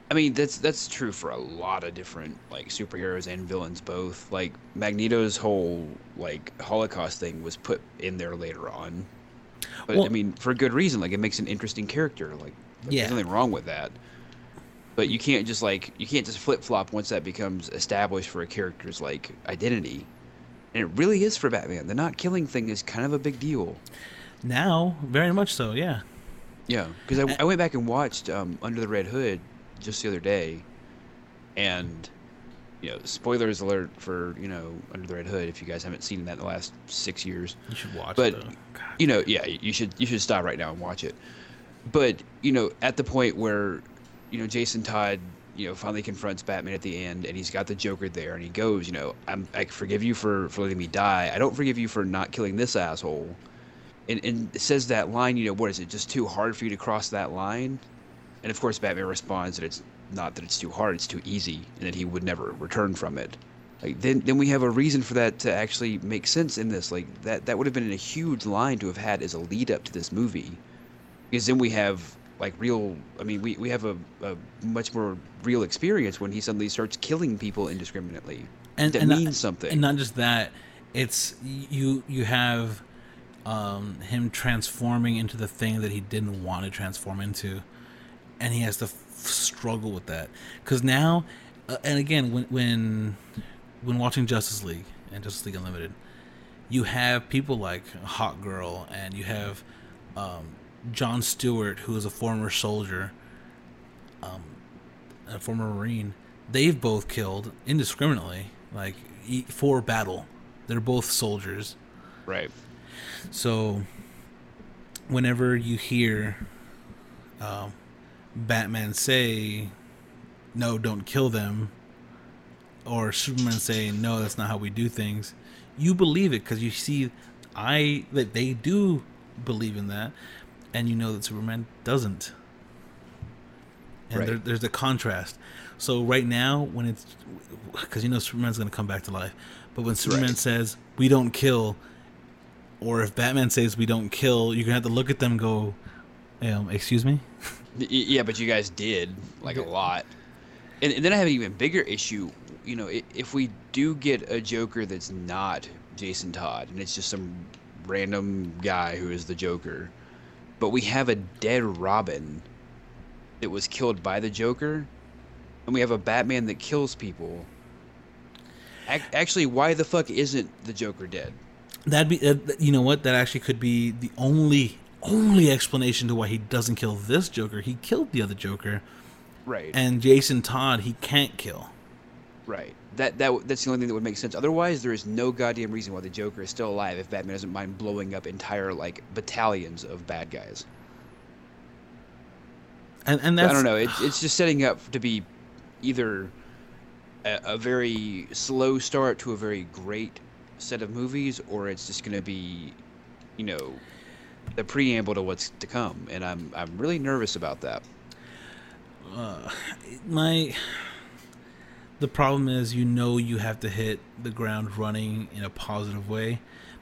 I mean, that's that's true for a lot of different like superheroes and villains both. Like Magneto's whole like Holocaust thing was put in there later on, but well, I mean, for good reason. Like, it makes an interesting character. Like, yeah. there's nothing wrong with that. But you can't just like you can't just flip flop once that becomes established for a character's like identity, and it really is for Batman. The not killing thing is kind of a big deal now, very much so. Yeah, yeah. Because I, I went back and watched um, Under the Red Hood just the other day, and you know, spoilers alert for you know Under the Red Hood if you guys haven't seen that in the last six years. You should watch. But though. God. you know, yeah, you should you should stop right now and watch it. But you know, at the point where you know, Jason Todd, you know, finally confronts Batman at the end, and he's got the Joker there, and he goes, you know, I'm, I forgive you for, for letting me die. I don't forgive you for not killing this asshole. And and it says that line, you know, what is it, just too hard for you to cross that line? And, of course, Batman responds that it's not that it's too hard, it's too easy, and that he would never return from it. Like, then then we have a reason for that to actually make sense in this. Like, that, that would have been a huge line to have had as a lead-up to this movie. Because then we have... like real, I mean, we, we have a, a much more real experience when he suddenly starts killing people indiscriminately. and, that and means not, something. And not just that, it's you. You have um, him transforming into the thing that he didn't want to transform into, and he has to f- struggle with that. Because now, uh, and again, when when when watching Justice League and Justice League Unlimited, you have people like Hot Girl, and you have um, John Stewart, who is a former soldier, um, a former Marine. They've both killed indiscriminately, like for battle. They're both soldiers, right? So, whenever you hear um, Batman say, "No, don't kill them," or Superman say, "No, that's not how we do things," you believe it because you see, I that they do believe in that, and you know that Superman doesn't. And right. there, there's the contrast. So right now, when it's because you know Superman's going to come back to life, but when Superman right. says we don't kill, or if Batman says we don't kill, you're gonna have to look at them and go, um, "Excuse me." Yeah, but you guys did like a lot, and, and then I have an even bigger issue. You know, if we do get a Joker that's not Jason Todd, and it's just some random guy who is the Joker, but we have a dead Robin that was killed by the Joker, and we have a Batman that kills people. Ac- actually, why the fuck isn't the Joker dead? That'd be, uh, you know what? That actually could be the only only explanation to why he doesn't kill this Joker. He killed the other Joker, right? And Jason Todd, he can't kill. Right. That that that's the only thing that would make sense. Otherwise, there is no goddamn reason why the Joker is still alive if Batman doesn't mind blowing up entire like battalions of bad guys. And and that's, I don't know. It, it's just setting up to be either a, a very slow start to a very great set of movies, or it's just going to be, you know, the preamble to what's to come. And I'm I'm really nervous about that. Uh, my. The problem is, you know, you have to hit the ground running in a positive way.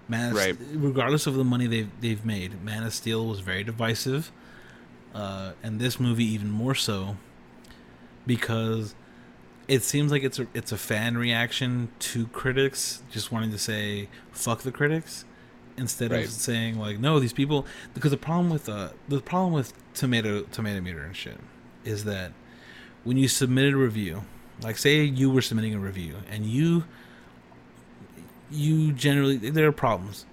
Man, right. Regardless of the money they've they've made, Man of Steel was very divisive, uh, and this movie even more so, because it seems like it's a it's a fan reaction to critics just wanting to say fuck the critics instead right. of saying like no these people, because the problem with uh the problem with tomato tomato meter and shit is that when you submit a review. Like, say you were submitting a review, and you, you generally, there are problems.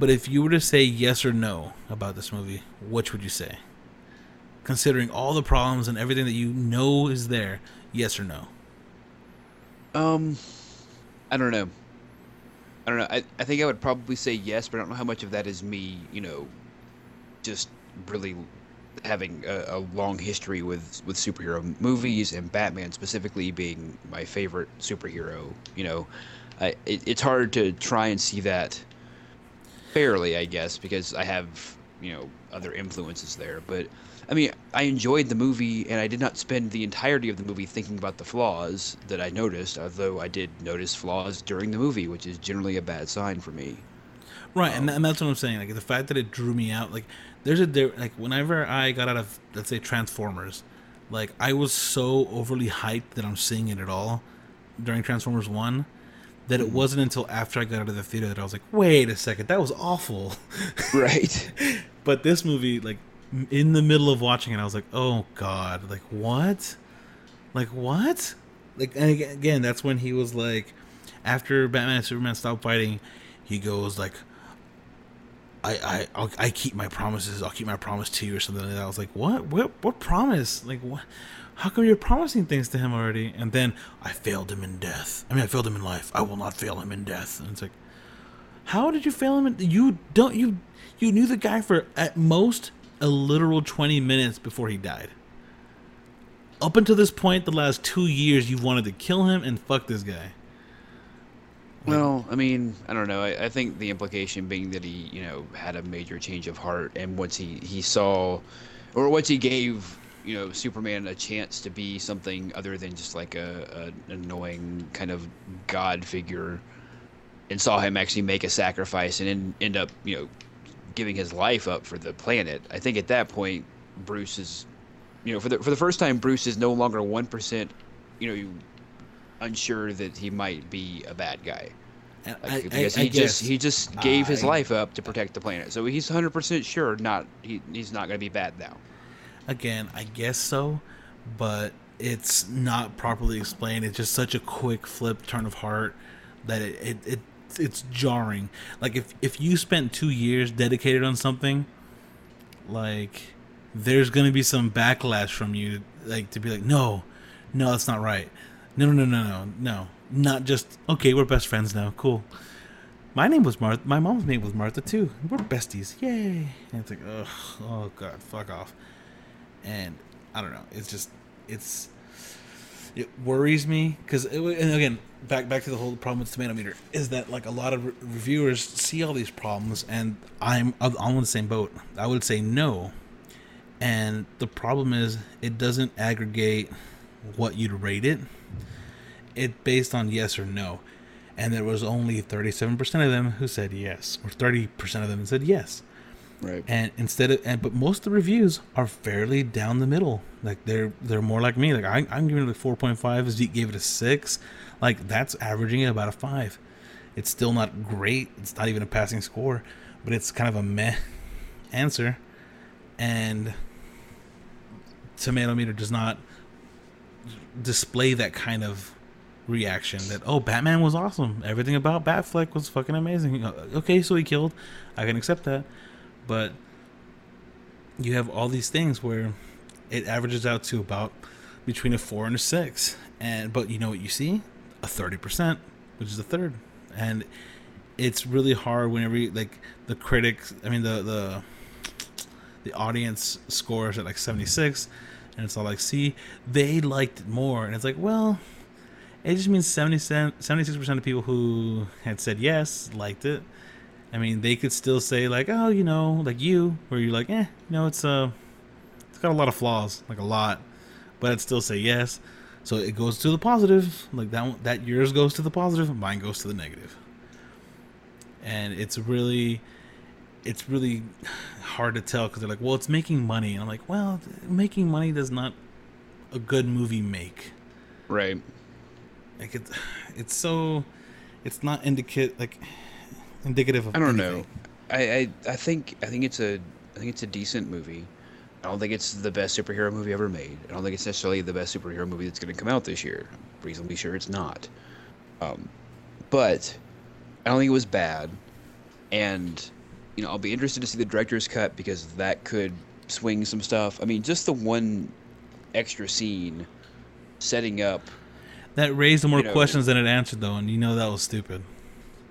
But if you were to say yes or no about this movie, which would you say? Considering all the problems and everything that you know is there, yes or no? Um, I don't know. I don't know. I, I think I would probably say yes, but I don't know how much of that is me, you know, just really... having a, a long history with, with superhero movies and Batman specifically being my favorite superhero, you know, I, it, it's hard to try and see that fairly, I guess, because I have, you know, other influences there. But, I mean, I enjoyed the movie, and I did not spend the entirety of the movie thinking about the flaws that I noticed, although I did notice flaws during the movie, which is generally a bad sign for me. Right, um, and, that, and that's what I'm saying. Like, the fact that it drew me out, like... There's a there, like whenever I got out of let's say Transformers, like I was so overly hyped that I'm seeing it at all during Transformers one that it wasn't until after I got out of the theater that I was like, wait a second, that was awful. Right. But this movie, like in the middle of watching it, I was like, oh god, like what, like what, like and again that's when he was like, after Batman and Superman stopped fighting, he goes like. I I I'll, I keep my promises. I'll keep my promise to you or something like that. I was like, what? What? What promise? Like, what? How come you're promising things to him already? And then I failed him in death. I mean, I failed him in life. I will not fail him in death. And it's like, how did you fail him? In, you don't. You you knew the guy for at most a literal twenty minutes before he died. Up until this point, the last two years, you've wanted to kill him and fuck this guy. Well, I mean, I don't know. I, I think the implication being that he, you know, had a major change of heart, and once he, he saw, or once he gave, you know, Superman a chance to be something other than just like a, a annoying kind of god figure, and saw him actually make a sacrifice and in, end up, you know, giving his life up for the planet. I think at that point, Bruce is, you know, for the for the first time, Bruce is no longer one percent, you know, unsure that he might be a bad guy. Like, I, because I, I he guess, just he just gave I, his life up to protect the planet, so he's one hundred percent sure not he, he's not going to be bad now. Again, I guess so, but it's not properly explained. It's just such a quick flip, turn of heart that it it, it it's jarring. Like if if you spent two years dedicated on something, like there's going to be some backlash from you, like to be like, no, no, that's not right. No, no, no, no, no, no. Not just, okay, we're best friends now. Cool. My name was Martha. My mom's name was Martha, too. We're besties. Yay. And it's like, ugh, oh, God, fuck off. And I don't know. It's just, it's, it worries me. Because, and again, back back to the whole problem with Tomato Meter, is that, like, a lot of re- reviewers see all these problems, and I'm, I'm on the same boat. I would say no. And the problem is, it doesn't aggregate what you'd rate it. It's based on yes or no. And there was only thirty-seven percent of them who said yes, or thirty percent of them said yes. Right. And instead of, and, but most of the reviews are fairly down the middle. Like they're, they're more like me. Like I, I'm giving it a four point five. Zeke gave it a six. Like that's averaging at about a five. It's still not great. It's not even a passing score, but it's kind of a meh answer. And Tomato Meter does not display that kind of reaction that, oh, Batman was awesome. Everything about Batfleck was fucking amazing. Okay, so he killed. I can accept that. But you have all these things where it averages out to about between a four and a six. And but you know what you see? A thirty percent, which is a third. And it's really hard whenever you, like the critics, I mean the the the audience scores at like seventy-six, and it's all like, see, they liked it more. And it's like, well, it just means seventy-six percent of people who had said yes liked it. I mean, they could still say like, oh, you know, like you, where you're like, eh, you know, it's uh, it's got a lot of flaws, like a lot, but I'd still say yes. So it goes to the positive, like that one, that yours goes to the positive, mine goes to the negative. And it's really, it's really hard to tell because they're like, well, it's making money, and I'm like, well, making money does not a good movie make. Right. Like it, it's so, it's not indicate like indicative of. I don't anything. know. I, I I think I think it's a I think it's a decent movie. I don't think it's the best superhero movie ever made. I don't think it's necessarily the best superhero movie that's going to come out this year. I'm reasonably sure it's not. Um, but I don't think it was bad. And you know, I'll be interested to see the director's cut because that could swing some stuff. I mean, just the one extra scene setting up. That raised more you know, questions than it answered, though, and you know that was stupid.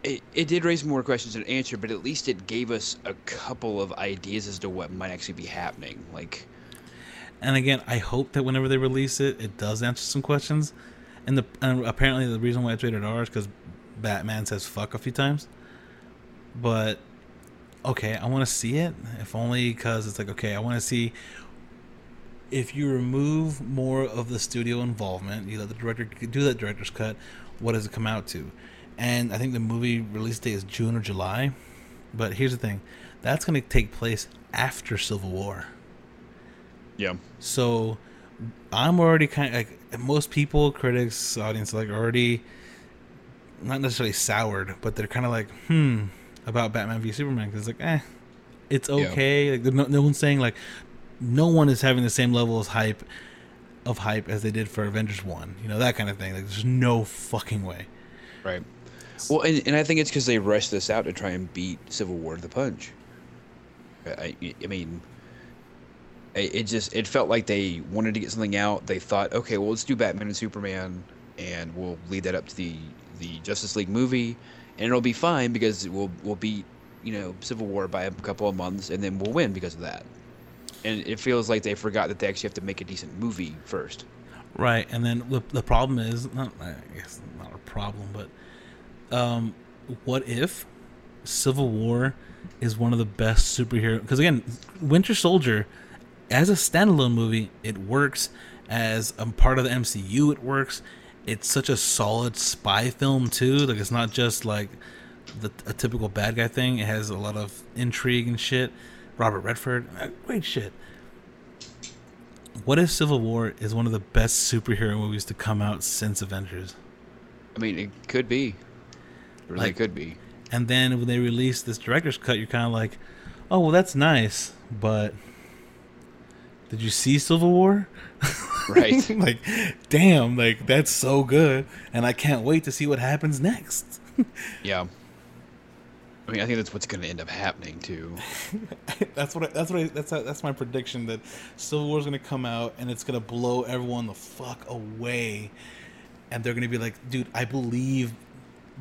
It it did raise more questions than it answered, but at least it gave us a couple of ideas as to what might actually be happening. Like, and again, I hope that whenever they release it, it does answer some questions. And the and apparently the reason why it's rated R is because Batman says "fuck" a few times. But okay, I want to see it, if only because it's like, okay, I want to see. If you remove more of the studio involvement, you let the director do that director's cut, what does it come out to? And I think the movie release date is June or July. But here's the thing. That's going to take place after Civil War. Yeah. So I'm already kind of like most people, critics, audience, like already not necessarily soured, but they're kind of like, hmm, about Batman v Superman. Because it's like, eh, it's okay. Yeah. Like no, no one's saying like, no one is having the same level of hype of hype as they did for Avengers one. You know, that kind of thing. Like, there's no fucking way. Right. Well, and, and I think it's because they rushed this out to try and beat Civil War to the punch. I, I mean, it just it felt like they wanted to get something out. They thought, okay, well, let's do Batman and Superman, and we'll lead that up to the, the Justice League movie, and it'll be fine because we'll we'll beat you know Civil War by a couple of months, and then we'll win because of that. And it feels like they forgot that they actually have to make a decent movie first. Right. And then the, the problem is, not, I guess not a problem, but um, what if Civil War is one of the best superhero? Because again, Winter Soldier, as a standalone movie, it works. As a part of the M C U, it works. It's such a solid spy film, too. Like, it's not just like the, a typical bad guy thing. It has a lot of intrigue and shit. Robert Redford, great shit. What if Civil War is one of the best superhero movies to come out since Avengers? I mean, it could be. It really like, could be. And then when they release this director's cut, you're kind of like, oh, well, that's nice, but did you see Civil War? Right. Like, damn, like, that's so good, and I can't wait to see what happens next. Yeah. I mean, I think that's what's going to end up happening too. that's what I, that's what I, that's how, that's my prediction, that Civil War is going to come out and it's going to blow everyone the fuck away, and they're going to be like, dude, I believe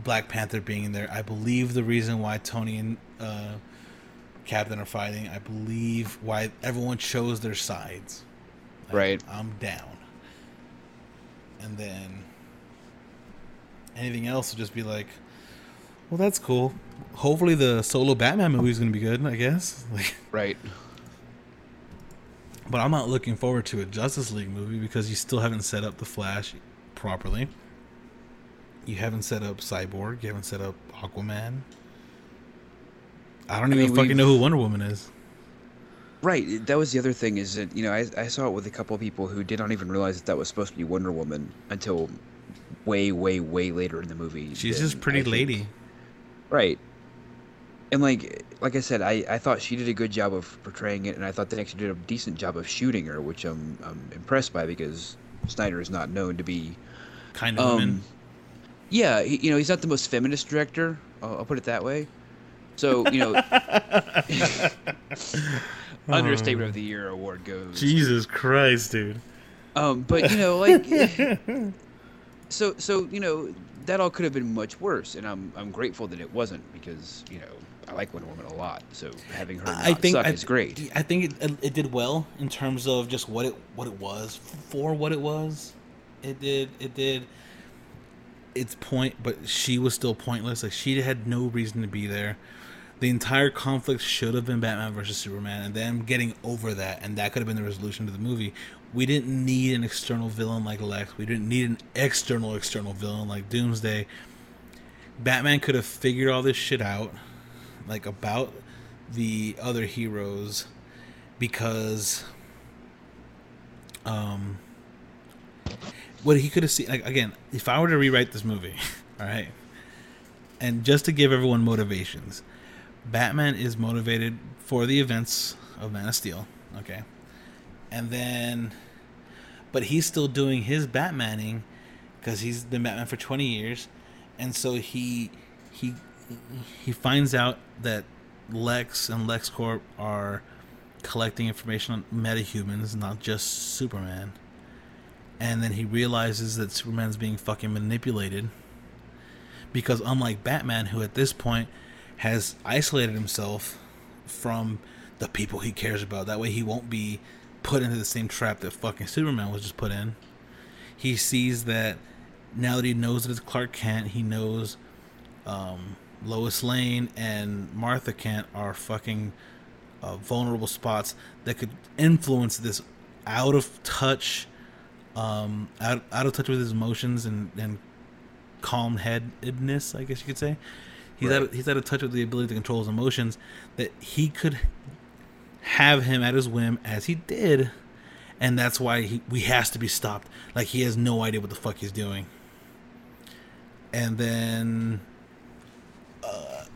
Black Panther being in there. I believe the reason why Tony and uh, Captain are fighting. I believe why everyone chose their sides. Like, right. I'm down. And then anything else would just be like, well, that's cool. Hopefully the solo Batman movie is going to be good, I guess. Like, right. But I'm not looking forward to a Justice League movie because you still haven't set up the Flash properly. You haven't set up Cyborg. You haven't set up Aquaman. I don't I even mean, fucking know who Wonder Woman is. Right. That was the other thing, is that, you know, I, I saw it with a couple of people who did not even realize that that was supposed to be Wonder Woman until way, way, way later in the movie. She's just pretty I lady. Think. Right. And like like I said, I, I thought she did a good job of portraying it, and I thought they actually did a decent job of shooting her, which I'm, I'm impressed by, because Snyder is not known to be... Kind of um, women. Yeah, he, you know, he's not the most feminist director, I'll, I'll put it that way. So, you know... Understatement of the Year award goes. Jesus Christ, dude. Um, but, you know, like... so, so you know... That all could have been much worse, and I'm I'm grateful that it wasn't, because you know I like Wonder Woman a lot. So having her not I think, suck I, is great. I think it it did well in terms of just what it what it was for what it was. It did it did its point, but she was still pointless. Like, she had no reason to be there. The entire conflict should have been Batman versus Superman, and them getting over that, and that could have been the resolution to the movie. We didn't need an external villain like Lex. We didn't need an external external villain like Doomsday. Batman could have figured all this shit out, like, about the other heroes, because um, what he could have seen, like, again, if I were to rewrite this movie, all right, and just to give everyone motivations, Batman is motivated for the events of Man of Steel, okay? And then, but he's still doing his Batmaning, because he's been Batman for twenty years, and so he he he finds out that Lex and LexCorp are collecting information on metahumans, not just Superman. And then he realizes that Superman's being fucking manipulated, because unlike Batman, who at this point has isolated himself from the people he cares about, that way he won't be put into the same trap that fucking Superman was just put in. He sees that now that he knows that it's Clark Kent, he knows um, Lois Lane and Martha Kent are fucking uh, vulnerable spots that could influence this out of touch, um, out out of touch with his emotions and, and calm-headedness, I guess you could say. He's right. out of, he's out of touch with the ability to control his emotions, that he could have him at his whim, as he did, and that's why he we has to be stopped. Like, he has no idea what the fuck he's doing. And then uh,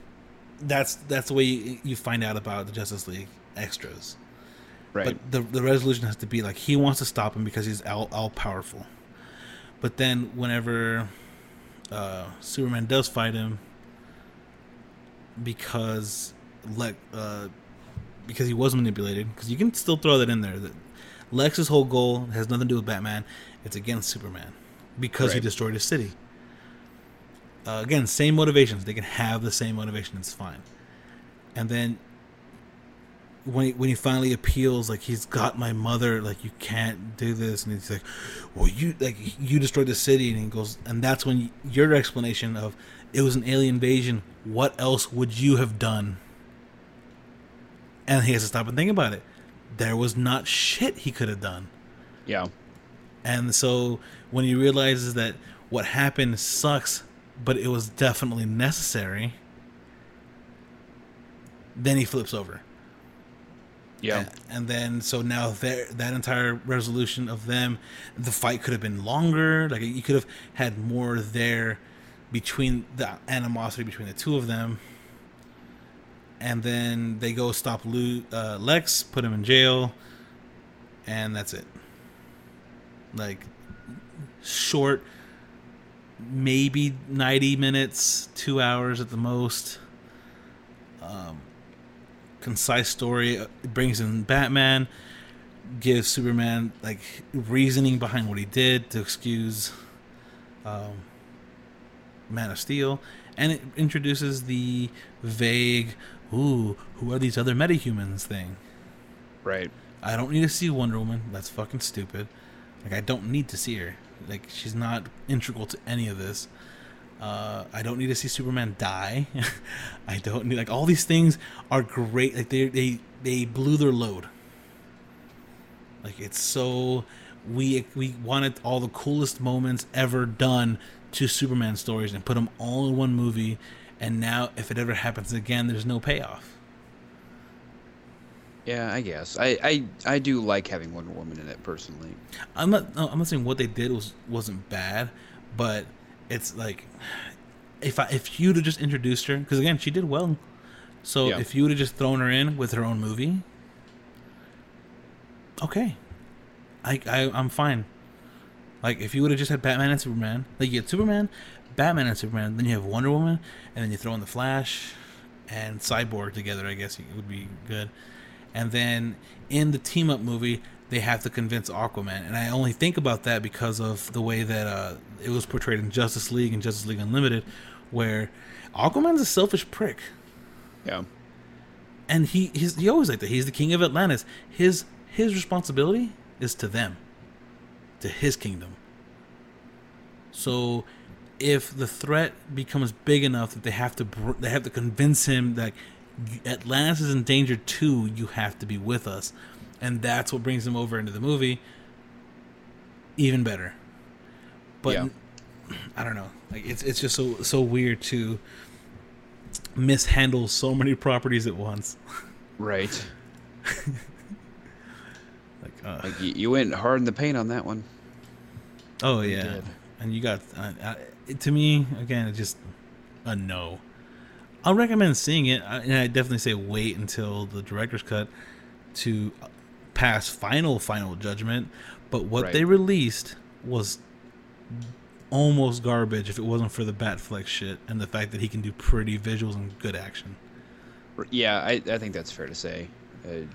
that's that's the way you, you find out about the Justice League extras. Right. But the the resolution has to be like, he wants to stop him because he's all all powerful. But then whenever uh, Superman does fight him, because like uh, because he was manipulated, because you can still throw that in there, that Lex's whole goal has nothing to do with Batman, it's against Superman, because right. he destroyed his city. Uh, again, same motivations, they can have the same motivation, it's fine. And then when he, when he finally appeals, like, he's got my mother, like, you can't do this, and he's like, well, you like you destroyed the city, and he goes, and that's when you, your explanation of, it was an alien invasion, what else would you have done? And he has to stop and think about it. There was not shit he could have done. Yeah. And so when he realizes that what happened sucks, but it was definitely necessary, then he flips over. Yeah. And, and then, so now that entire resolution of them, the fight could have been longer. Like, you could have had more there between the animosity between the two of them. And then they go stop Lu- uh, Lex, put him in jail, and that's it. Like, short, maybe ninety minutes, two hours at the most. Um, concise story. It brings in Batman, gives Superman, like, reasoning behind what he did to excuse um, Man of Steel. And it introduces the vague... ooh, who are these other metahumans thing? Right. I don't need to see Wonder Woman. That's fucking stupid. Like, I don't need to see her. Like, she's not integral to any of this. Uh, I don't need to see Superman die. I don't need... Like, all these things are great. Like, they they, they blew their load. Like, it's so... We, we wanted all the coolest moments ever done to Superman stories and put them all in one movie... And now, if it ever happens again, there's no payoff. Yeah, I guess I, I, I do like having Wonder Woman in it personally. I'm not I'm not saying what they did was wasn't bad, but it's like if I if you'd have just introduced her, because again she did well, so yeah. If you would have just thrown her in with her own movie, okay, I, I I'm fine. Like if you would have just had Batman and Superman, like you had Superman. Batman and Superman, then you have Wonder Woman, and then you throw in the Flash and Cyborg together, I guess it would be good. And then in the team-up movie, they have to convince Aquaman. And I only think about that because of the way that uh, it was portrayed in Justice League and Justice League Unlimited, where Aquaman's a selfish prick. Yeah. And he he's, he always like that. He's the king of Atlantis. His his responsibility is to them, to his kingdom. So... if the threat becomes big enough that they have to they have to convince him that Atlantis is in danger too, you have to be with us, and that's what brings him over into the movie. Even better, but yeah. I don't know. Like it's it's just so so weird to mishandle so many properties at once. Right. like, uh, like you went hard in the paint on that one. Oh you yeah, did. And you got. Uh, I, To me, again, it's just a no. I'll recommend seeing it, and I definitely say wait until the director's cut to pass final, final judgment. But what right. they released was almost garbage if it wasn't for the Batfleck shit and the fact that he can do pretty visuals and good action. Yeah, I, I think that's fair to say. I,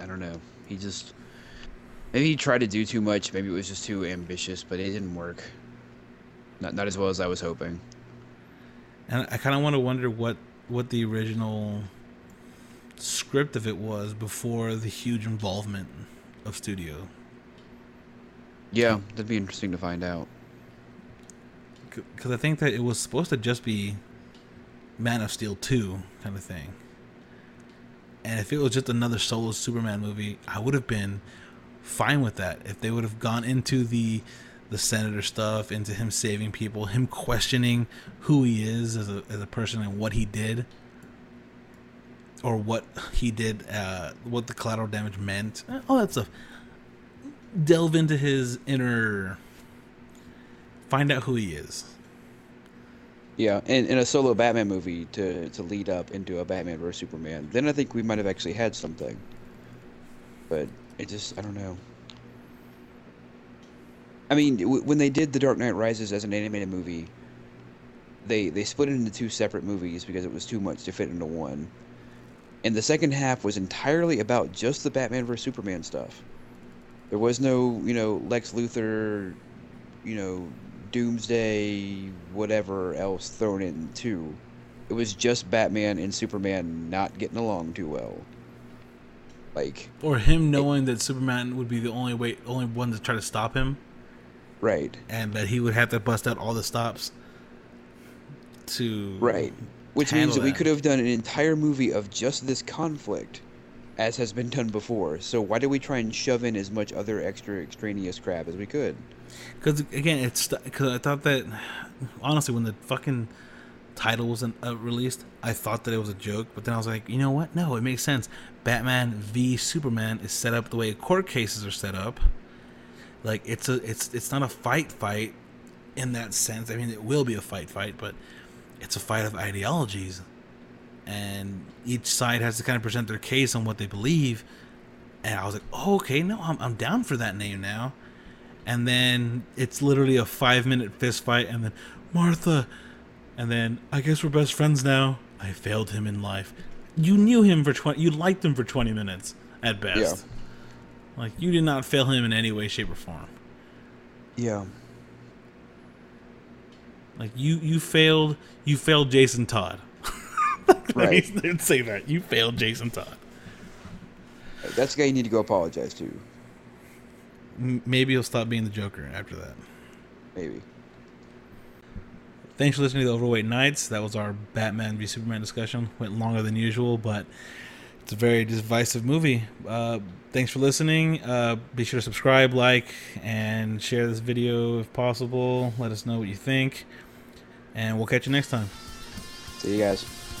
I don't know. He just... Maybe he tried to do too much. Maybe it was just too ambitious, but it didn't work. Not not as well as I was hoping. And I kind of want to wonder what, what the original script of it was before the huge involvement of studio. Yeah, that'd be interesting to find out. Because I think that it was supposed to just be Man of Steel two kind of thing. And if it was just another solo Superman movie, I would have been fine with that. If they would have gone into the... the senator stuff, into him saving people, him questioning who he is as a as a person and what he did, or what he did, uh, what the collateral damage meant, all that stuff. Delve into his inner, find out who he is. Yeah, and in a solo Batman movie to to lead up into a Batman versus Superman, then I think we might have actually had something. But it just, I don't know. I mean, w- when they did The Dark Knight Rises as an animated movie, they they split it into two separate movies because it was too much to fit into one. And the second half was entirely about just the Batman versus Superman stuff. There was no, you know, Lex Luthor, you know, Doomsday, whatever else thrown in too. It was just Batman and Superman not getting along too well. Like, or him knowing it, that Superman would be the only way, only one to try to stop him. Right. And that he would have to bust out all the stops to right. Which means that, that we could have done an entire movie of just this conflict, as has been done before. So why did we try and shove in as much other extra extraneous crap as we could? Because, again, it's because I thought that, honestly, when the fucking title wasn't uh, released, I thought that it was a joke, but then I was like, you know what? No, it makes sense. Batman v Superman is set up the way court cases are set up. Like, it's a, it's, it's not a fight fight in that sense. I mean, it will be a fight fight, but it's a fight of ideologies, and each side has to kind of present their case on what they believe. And I was like, oh, okay, no, I'm, I'm down for that name now. And then it's literally a five-minute fist fight, and then Martha, and then I guess we're best friends now. I failed him in life. You knew him for twenty. You liked him for twenty minutes at best. Yeah. Like, you did not fail him in any way, shape, or form. Yeah. Like, you, you failed. You failed Jason Todd. Right. He didn't say that. You failed Jason Todd. That's the guy you need to go apologize to. Maybe he'll stop being the Joker after that. Maybe. Thanks for listening to the Overweight Nights. That was our Batman v Superman discussion. Went longer than usual, but it's a very divisive movie. Uh, thanks for listening. Uh, be sure to subscribe, like, and share this video if possible. Let us know what you think. And we'll catch you next time. See you guys.